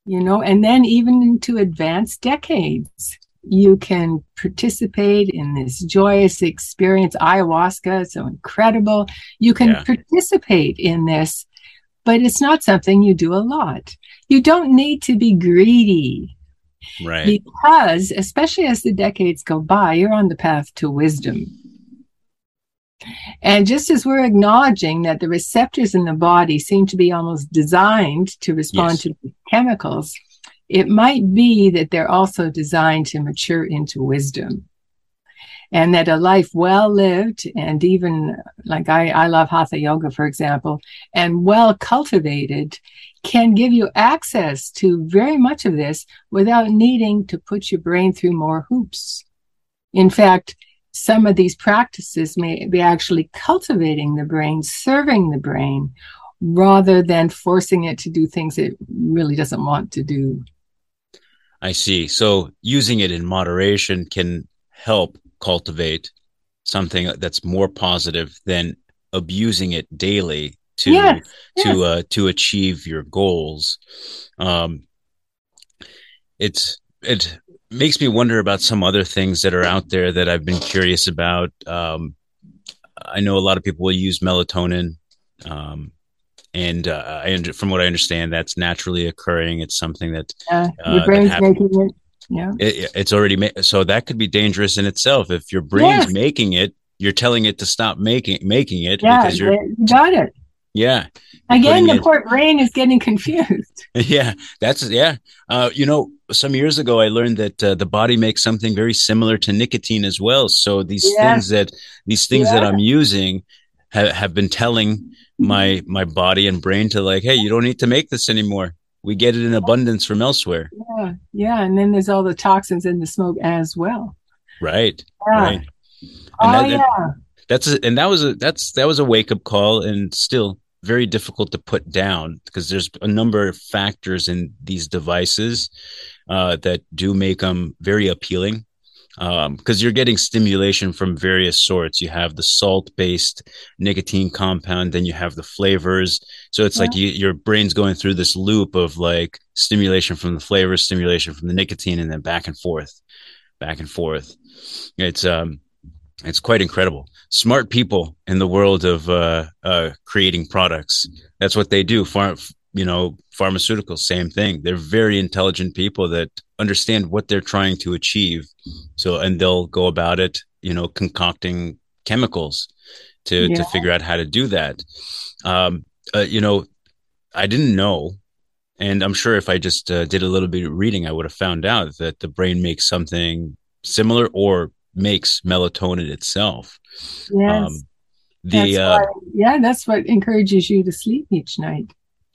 and then even into advanced decades, you can participate in this joyous experience. Ayahuasca is so incredible. You can participate in this, but it's not something you do a lot. You don't need to be greedy. Right. Because, especially as the decades go by, you're on the path to wisdom. And just as we're acknowledging that the receptors in the body seem to be almost designed to respond to chemicals, it might be that they're also designed to mature into wisdom, and that a life well lived, and even like I love Hatha Yoga, for example, and well cultivated, can give you access to very much of this without needing to put your brain through more hoops. In fact, some of these practices may be actually cultivating the brain, serving the brain, rather than forcing it to do things it really doesn't want to do. I see. So using it in moderation can help cultivate something that's more positive than abusing it daily to achieve your goals. It's it makes me wonder about some other things that are out there that I've been curious about. I know a lot of people will use melatonin, from what I understand, that's naturally occurring. It's something that your brain's making it. Yeah, it's already made. So that could be dangerous in itself. If your brain's making it, you're telling it to stop making it. Yeah, because you got it. Yeah. Again, the poor brain is getting confused. Yeah, that's. Some years ago, I learned that the body makes something very similar to nicotine as well. So these things that I'm using have been telling my body and brain to like, hey, you don't need to make this anymore. We get it in abundance from elsewhere. Yeah. Yeah. And then there's all the toxins in the smoke as well. Right. Yeah. Right. That was a wake up call, and still very difficult to put down because there's a number of factors in these devices that do make them very appealing, because you're getting stimulation from various sorts. You have the salt-based nicotine compound, then you have the flavors. So it's like your brain's going through this loop of like stimulation from the flavors, stimulation from the nicotine, and then back and forth. It's quite incredible. Smart people in the world of creating products. That's what they do. Pharmaceuticals, same thing. They're very intelligent people that understand what they're trying to achieve. So, and they'll go about it, concocting chemicals to figure out how to do that. I didn't know, and I'm sure if I just did a little bit of reading, I would have found out that the brain makes something similar or makes melatonin itself. Yes. That's what encourages you to sleep each night.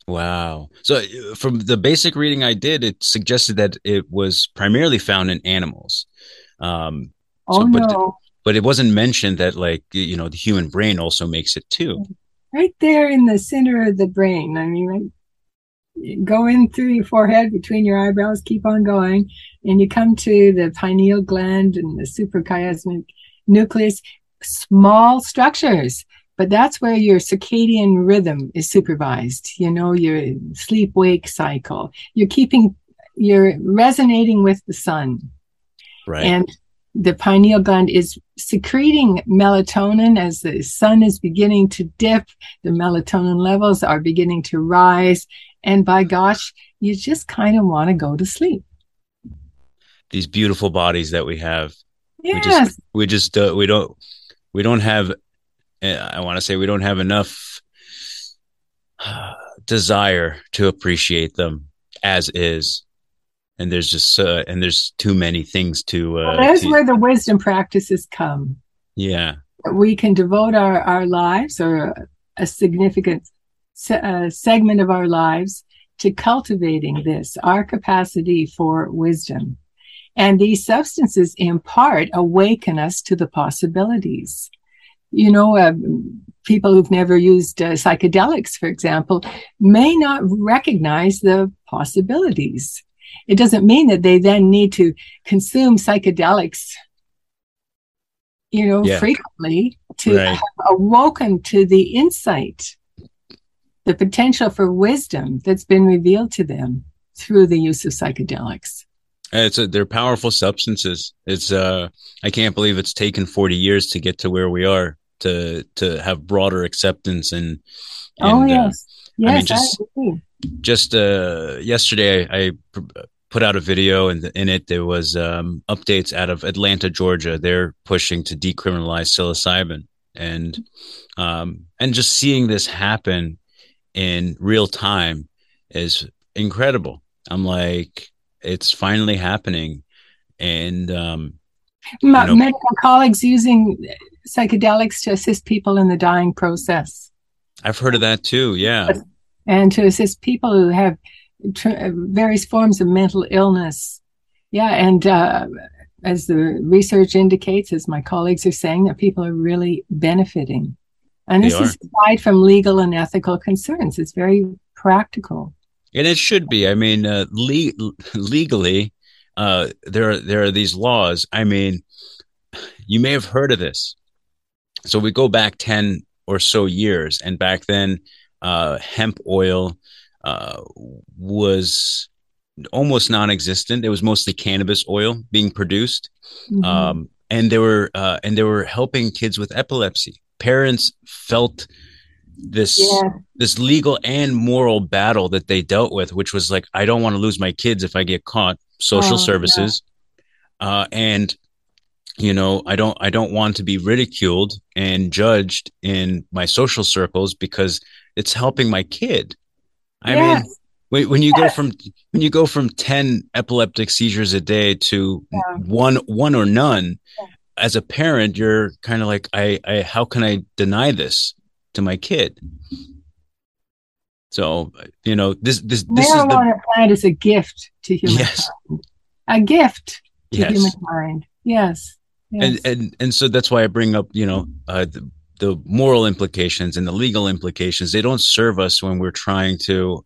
Wow. So from the basic reading I did, it suggested that it was primarily found in animals. But it wasn't mentioned that the human brain also makes it too. Right there in the center of the brain. I mean, go in through your forehead, between your eyebrows, keep on going, and you come to the pineal gland and the suprachiasmatic nucleus, small structures, but that's where your circadian rhythm is supervised, your sleep-wake cycle. You're resonating with the sun. Right. And the pineal gland is secreting melatonin as the sun is beginning to dip. The melatonin levels are beginning to rise. And by gosh, you just kind of want to go to sleep. These beautiful bodies that we have. Yes. We don't have enough desire to appreciate them as is. And there's just, there's too many things to. Where the wisdom practices come. Yeah. We can devote our lives, or a significant segment of our lives, to cultivating this, our capacity for wisdom. And these substances in part awaken us to the possibilities. People who've never used psychedelics, for example, may not recognize the possibilities. It doesn't mean that they then need to consume psychedelics, frequently to have awoken to the insight, the potential for wisdom that's been revealed to them through the use of psychedelics. They're powerful substances. I can't believe it's taken 40 years to get to where we are to have broader acceptance. Yesterday I put out a video, and in it there was updates out of Atlanta, Georgia. They're pushing to decriminalize psilocybin, and just seeing this happen in real time is incredible. I'm like, it's finally happening. And medical colleagues using psychedelics to assist people in the dying process. I've heard of that too. Yeah. And to assist people who have various forms of mental illness. Yeah. And as the research indicates, as my colleagues are saying, that people are really benefiting. And this is aside from legal and ethical concerns. It's very practical. And it should be. I mean, legally, there are these laws. I mean, you may have heard of this. So we go back 10 or so years, and back then, hemp oil was almost non-existent. It was mostly cannabis oil being produced. Mm-hmm. And they were helping kids with epilepsy. Parents felt this legal and moral battle that they dealt with, which was like, I don't want to lose my kids if I get caught. Social services. Yeah. And you know, I don't want to be ridiculed and judged in my social circles because it's helping my kid. I mean, when you go from 10 epileptic seizures a day to one or none, as a parent, you're kind of like, I how can I deny this to my kid? So, you know, this is the plant is a gift to humankind. Yes. Yes. And so that's why I bring up, you know, the moral implications and the legal implications. They don't serve us when we're trying to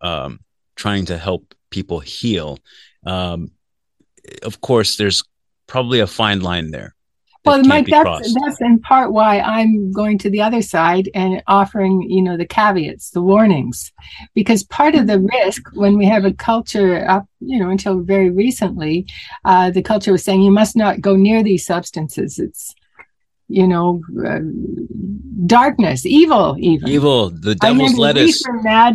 help people heal. Of course, there's probably a fine line there. Well, Mike, that's in part why I'm going to the other side and offering, you know, the caveats, the warnings, because part of the risk when we have a culture up, you know, until very recently, the culture was saying you must not go near these substances. It's, you know, darkness, evil, the devil's lettuce.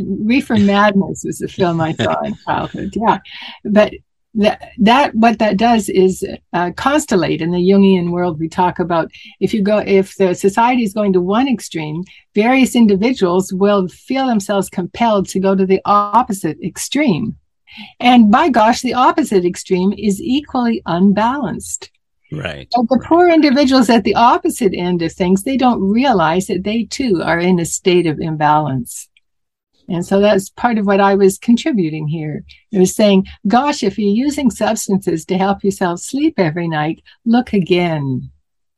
Reefer Madness was the film I saw in childhood. Yeah, but. That what that does is constellate in the Jungian world. We talk about if the society is going to one extreme, various individuals will feel themselves compelled to go to the opposite extreme, and by gosh, the opposite extreme is equally unbalanced. Right. But the poor individuals at the opposite end of things, they don't realize that they too are in a state of imbalance. And so that's part of what I was contributing here. It was saying, gosh, if you're using substances to help yourself sleep every night, look again.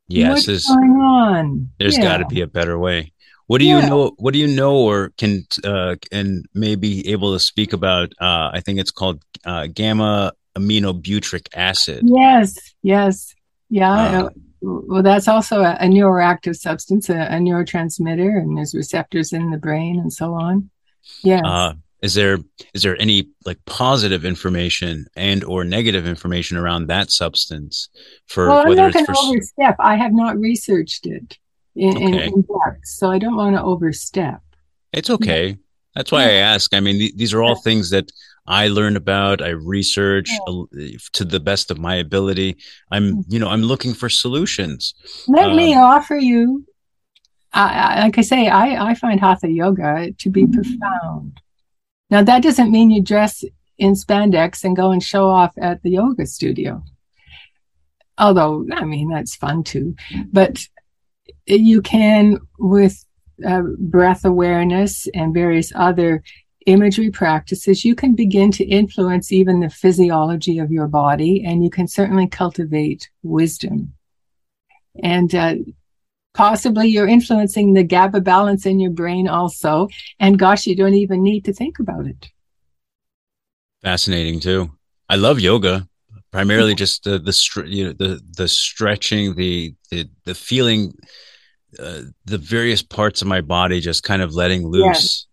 Yes. What's going on? There's got to be a better way. What do you know or can and may be able to speak about, I think it's called gamma aminobutyric acid. Yes. Yeah. Well, that's also a neuroactive substance, a neurotransmitter, and there's receptors in the brain and so on. Yes. Is there any like positive information and or negative information around that substance? I'm not going to overstep. I have not researched it in depth, so I don't want to overstep. It's okay. Yeah. That's why I ask. I mean, these are all things that I learn about. I research to the best of my ability. I'm looking for solutions. Let me offer you. Like I say, I find hatha yoga to be profound. Now, that doesn't mean you dress in spandex and go and show off at the yoga studio. Although, I mean, that's fun too. But you can, with breath awareness and various other imagery practices, you can begin to influence even the physiology of your body, and you can certainly cultivate wisdom. And possibly you're influencing the GABA balance in your brain also. And gosh, you don't even need to think about it. Fascinating too. I love yoga, primarily just the stretching, the feeling, the various parts of my body, just kind of letting loose.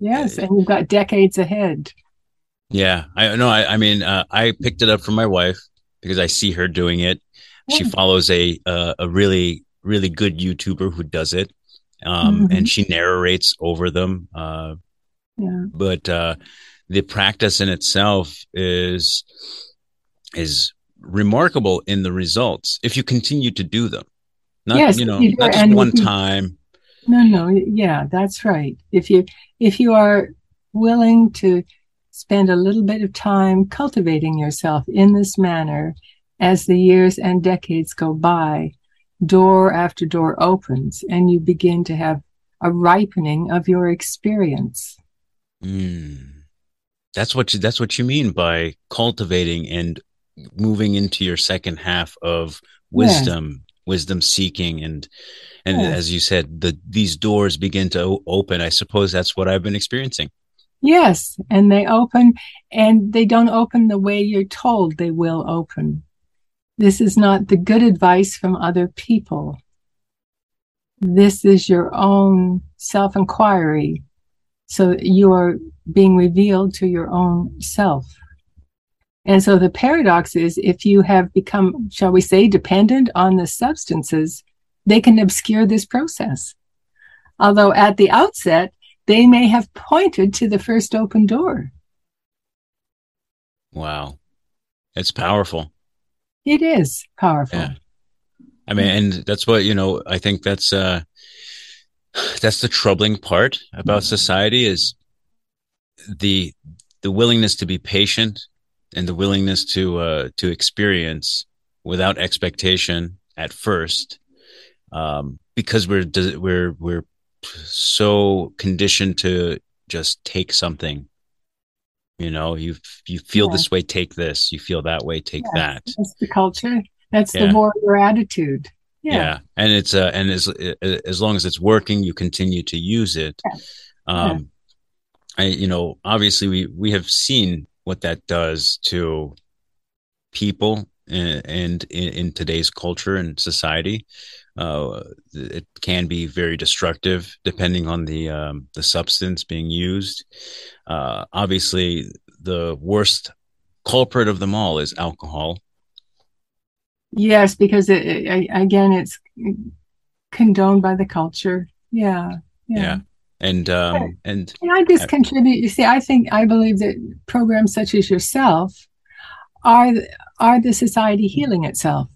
Yes. And you've got decades ahead. Yeah. I picked it up from my wife because I see her doing it. She follows a really, really good YouTuber who does it, and she narrates over them. But the practice in itself is remarkable in the results if you continue to do them. Not just one time. That's right. If you are willing to spend a little bit of time cultivating yourself in this manner, as the years and decades go by, door after door opens, and you begin to have a ripening of your experience. That's what you mean by cultivating and moving into your second half of wisdom, wisdom seeking, and as you said, these doors begin to open. I suppose that's what I've been experiencing. Yes, and they open, and they don't open the way you're told they will open. This is not the good advice from other people. This is your own self-inquiry. So you are being revealed to your own self. And so the paradox is, if you have become, shall we say, dependent on the substances, they can obscure this process. Although at the outset, they may have pointed to the first open door. Wow. It's powerful. It is powerful. Yeah. I mean, and that's what, you know, I think that's the troubling part about society, is the willingness to be patient and the willingness to experience without expectation at first, because we're so conditioned to just take something. You know, you feel this way, take this. You feel that way, take that. That's the culture. That's the warrior attitude. Yeah. And it's and as long as it's working, you continue to use it. Yeah. You know, obviously we have seen what that does to people and in today's culture and society. It can be very destructive depending on the substance being used. Obviously, the worst culprit of them all is alcohol. Yes, because it's condoned by the culture. Yeah. And can I just contribute? You see, I believe that programs such as yourself are the society healing itself,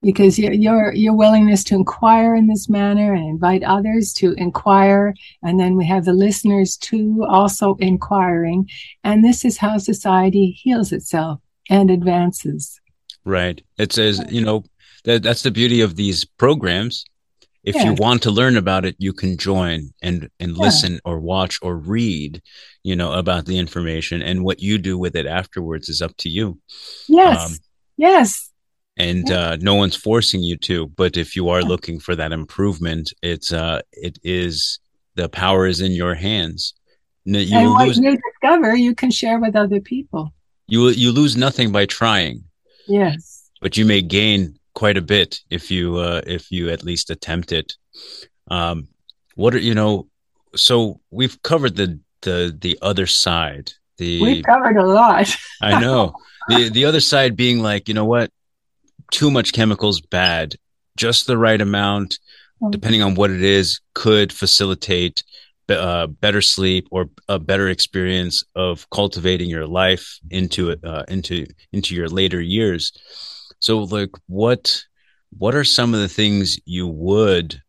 because your willingness to inquire in this manner and invite others to inquire, and then we have the listeners too also inquiring, and this is how society heals itself and advances. Right. It says, you know, that's the beauty of these programs. If you want to learn about it, you can join and listen or watch or read, you know, about the information, and what you do with it afterwards is up to you. Yes. And no one's forcing you to, but if you are looking for that improvement, it is the power is in your hands. What you discover, you can share with other people. You lose nothing by trying. Yes, but you may gain quite a bit if you at least attempt it. So we've covered the other side. We've covered a lot. I know the other side being like, you know what? Too much chemicals, bad. Just the right amount, depending on what it is, could facilitate better sleep or a better experience of cultivating your life into your later years. So, like, what are some of the things you would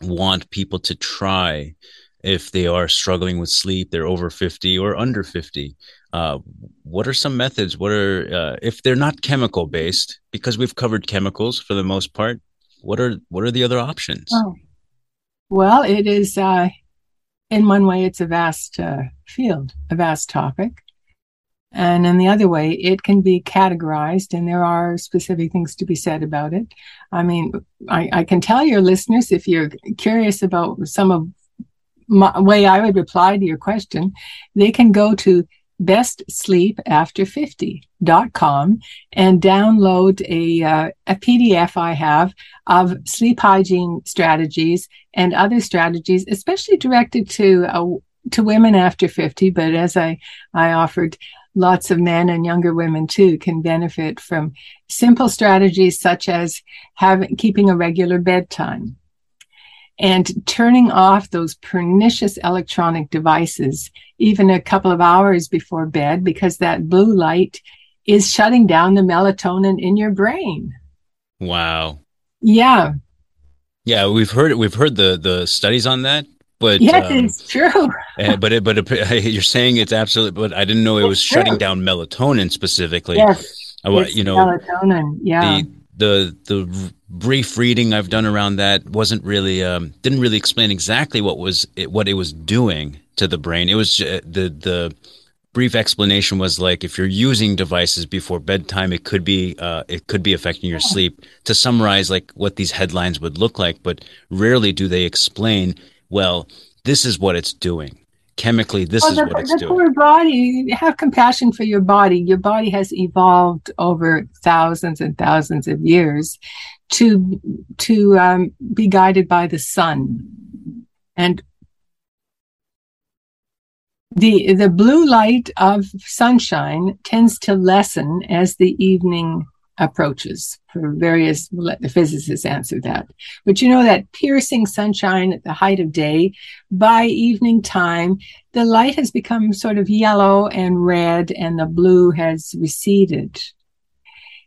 want people to try if they are struggling with sleep? They're over 50 or under 50. What are some methods? What are, if they're not chemical based, because we've covered chemicals for the most part, what are the other options? Well, it is, in one way, it's a vast field, a vast topic. And in the other way, it can be categorized, and there are specific things to be said about it. I mean, I can tell your listeners, if you're curious about some of my way I would reply to your question, they can go to bestsleepafter50.com and download a PDF I have of sleep hygiene strategies and other strategies, especially directed to women after 50. But as I offered, lots of men and younger women too can benefit from simple strategies such as keeping a regular bedtime and turning off those pernicious electronic devices even a couple of hours before bed, because that blue light is shutting down the melatonin in your brain. Wow. Yeah. Yeah, we've heard the studies on that, but yes, it's true. but you're saying it's absolutely, but I didn't know it was shutting down melatonin specifically. Yes. Melatonin. Yeah. The brief reading I've done around that didn't really explain exactly what it was doing to the brain. It was the brief explanation was, like, if you're using devices before bedtime, it could be affecting your sleep. To summarize, like, what these headlines would look like, but rarely do they explain, well, this is what it's doing. Chemically, this is what it's doing. The poor body. Have compassion for your body. Your body has evolved over thousands and thousands of years to be guided by the sun. And The blue light of sunshine tends to lessen as the evening approaches for various, we'll let the physicists answer that. But you know that piercing sunshine at the height of day, by evening time, the light has become sort of yellow and red and the blue has receded.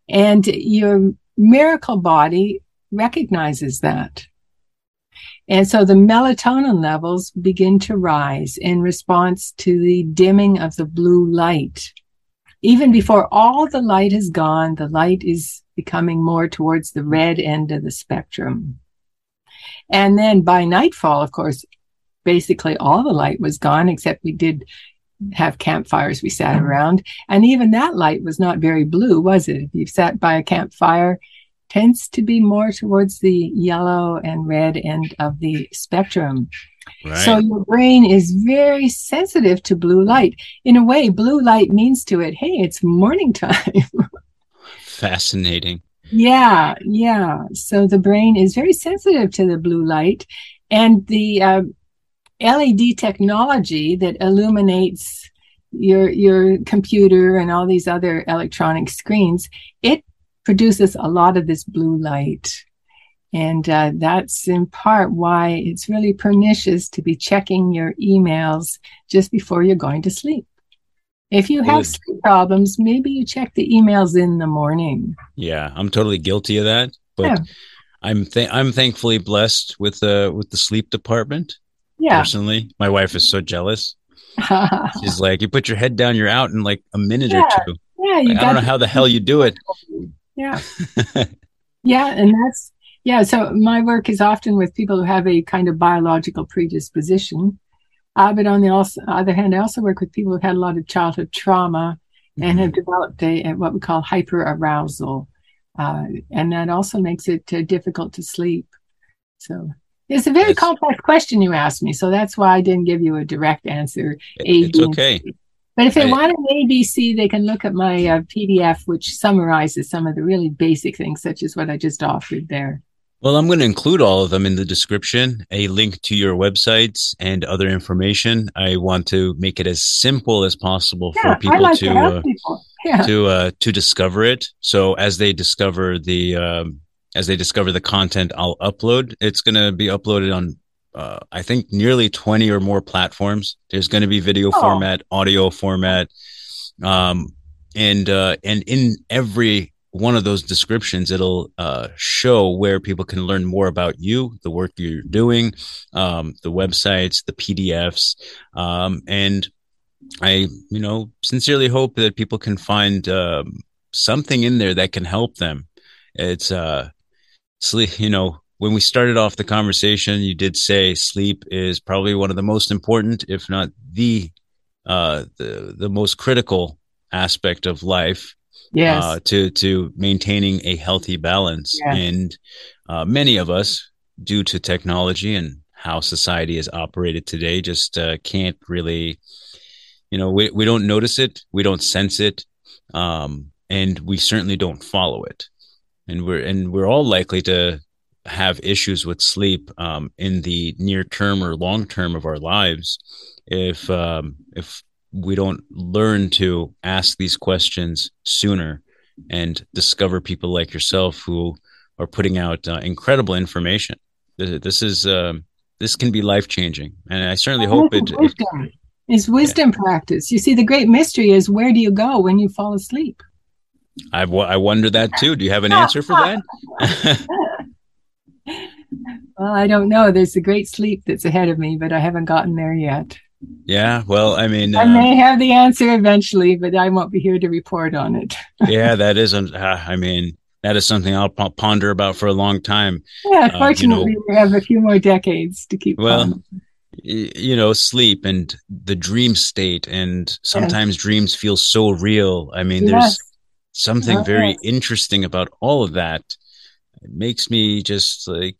And your miracle body recognizes that. And so the melatonin levels begin to rise in response to the dimming of the blue light. Even before all the light is gone, the light is becoming more towards the red end of the spectrum. And then by nightfall, of course, basically all the light was gone, except we did have campfires we sat around. And even that light was not very blue, was it? If you've sat by a campfire, tends to be more towards the yellow and red end of the spectrum. Right. So your brain is very sensitive to blue light. In a way, blue light means to it, hey, it's morning time. Fascinating. Yeah. So the brain is very sensitive to the blue light. And the LED technology that illuminates your computer and all these other electronic screens, it produces a lot of this blue light. And that's in part why it's really pernicious to be checking your emails just before you're going to sleep. If you have sleep problems, maybe you check the emails in the morning. Yeah, I'm totally guilty of that. But yeah. I'm thankfully blessed with the sleep department. Yeah. Personally, my wife is so jealous. She's like, you put your head down, you're out in like a minute or two. Yeah, I don't know how the hell you do it. Yeah. So my work is often with people who have a kind of biological predisposition. But on the other hand, I also work with people who've had a lot of childhood trauma and have developed a what we call hyperarousal. And that also makes it difficult to sleep. So it's a very complex question you asked me. So that's why I didn't give you a direct answer. It's okay. But if they want an ABC, they can look at my PDF, which summarizes some of the really basic things, such as what I just offered there. Well, I'm going to include all of them in the description, a link to your websites and other information. I want to make it as simple as possible for people to discover it. So as they discover the content I'll upload, it's going to be uploaded on I think nearly 20 or more platforms. There's going to be video format, audio format. And in every one of those descriptions, it'll show where people can learn more about you, the work you're doing, the websites, the PDFs. And I, sincerely hope that people can find something in there that can help them. It's, when we started off the conversation, you did say sleep is probably one of the most important, if not the most critical aspect of life. Yes. To maintaining a healthy balance. Yes. And many of us, due to technology and how society is operated today, just can't really, we don't notice it, we don't sense it, and we certainly don't follow it. And we're all likely to have issues with sleep in the near term or long term of our lives if we don't learn to ask these questions sooner and discover people like yourself who are putting out incredible information. This can be life changing, and I certainly hope it is wisdom practice. You see, the great mystery is, where do you go when you fall asleep? I wonder that too. Do you have an answer for that? Well, I don't know. There's a great sleep that's ahead of me, but I haven't gotten there yet. Yeah, well, I may have the answer eventually, but I won't be here to report on it. Yeah, that is something I'll ponder about for a long time. Yeah, fortunately, we have a few more decades to keep pondering. Sleep and the dream state, and sometimes dreams feel so real. There's something very interesting about all of that. It makes me just like,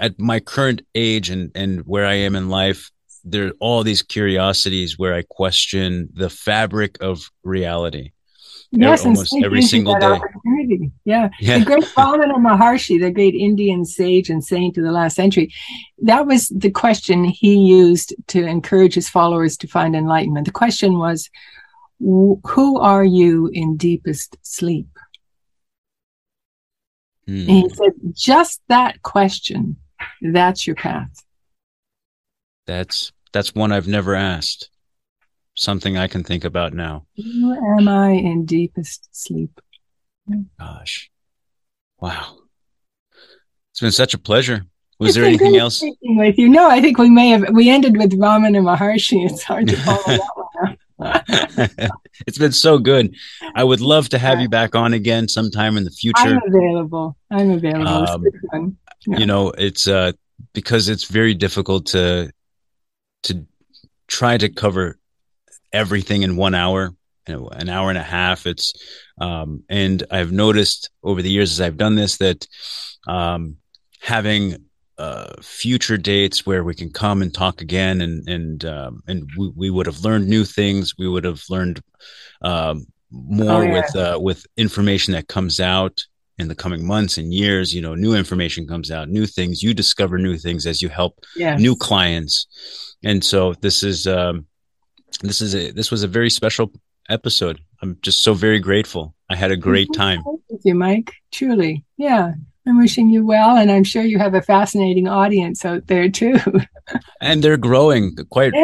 at my current age and where I am in life, there are all these curiosities where I question the fabric of reality. Yes, almost every single day. Yeah. The great Ramana Maharshi, the great Indian sage and saint of the last century, that was the question he used to encourage his followers to find enlightenment. The question was, who are you in deepest sleep? Mm. And he said, just that question, that's your path. That's one I've never asked. Something I can think about now. Who am I in deepest sleep? Gosh. Wow. It's been such a pleasure. Was there anything else? Speaking with you. No, I think we ended with Ramana Maharshi. It's hard to follow that one up. It's been so good. I would love to have you back on again sometime in the future. I'm available. You know, it's because it's very difficult to try to cover everything in 1 hour, an hour and a half. It's and I've noticed over the years as I've done this that having future dates where we can come and talk again, and we would have learned new things. We would have learned more with information that comes out in the coming months and years. You know, new information comes out, new things. You discover new things as you help new clients, and so this is. This was a very special episode. I'm just so very grateful. I had a great time. Thank you, Mike. Truly. Yeah. I'm wishing you well, and I'm sure you have a fascinating audience out there too. And they're growing quite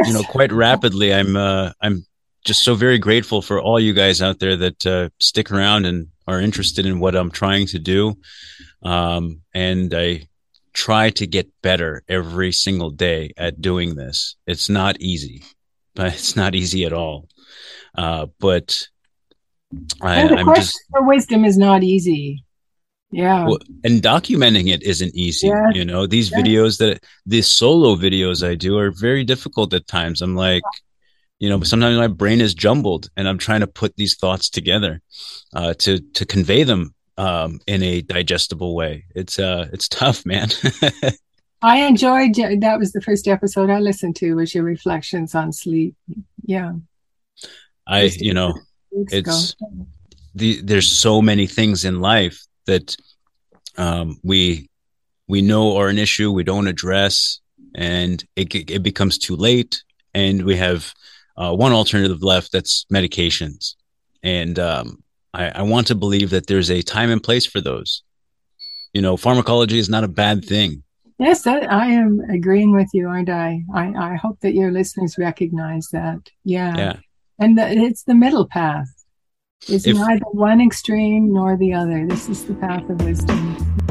rapidly. I'm just so very grateful for all you guys out there that stick around and are interested in what I'm trying to do. And I try to get better every single day at doing this. It's not easy. But it's not easy at all. But the question for wisdom is not easy. Yeah. Well, and documenting it isn't easy. Yeah. You know, these videos these solo videos I do are very difficult at times. I'm like, you know, sometimes my brain is jumbled and I'm trying to put these thoughts together to convey them in a digestible way. It's tough, man. I enjoyed that was the first episode I listened to, was your reflections on sleep. Yeah. There's so many things in life that we know are an issue, we don't address, and it becomes too late, and we have one alternative left, that's medications. And I want to believe that there's a time and place for those. You know, pharmacology is not a bad thing. Yes, I am agreeing with you, aren't I? I hope that your listeners recognize that. Yeah. And it's the middle path. It's neither one extreme nor the other. This is the path of wisdom.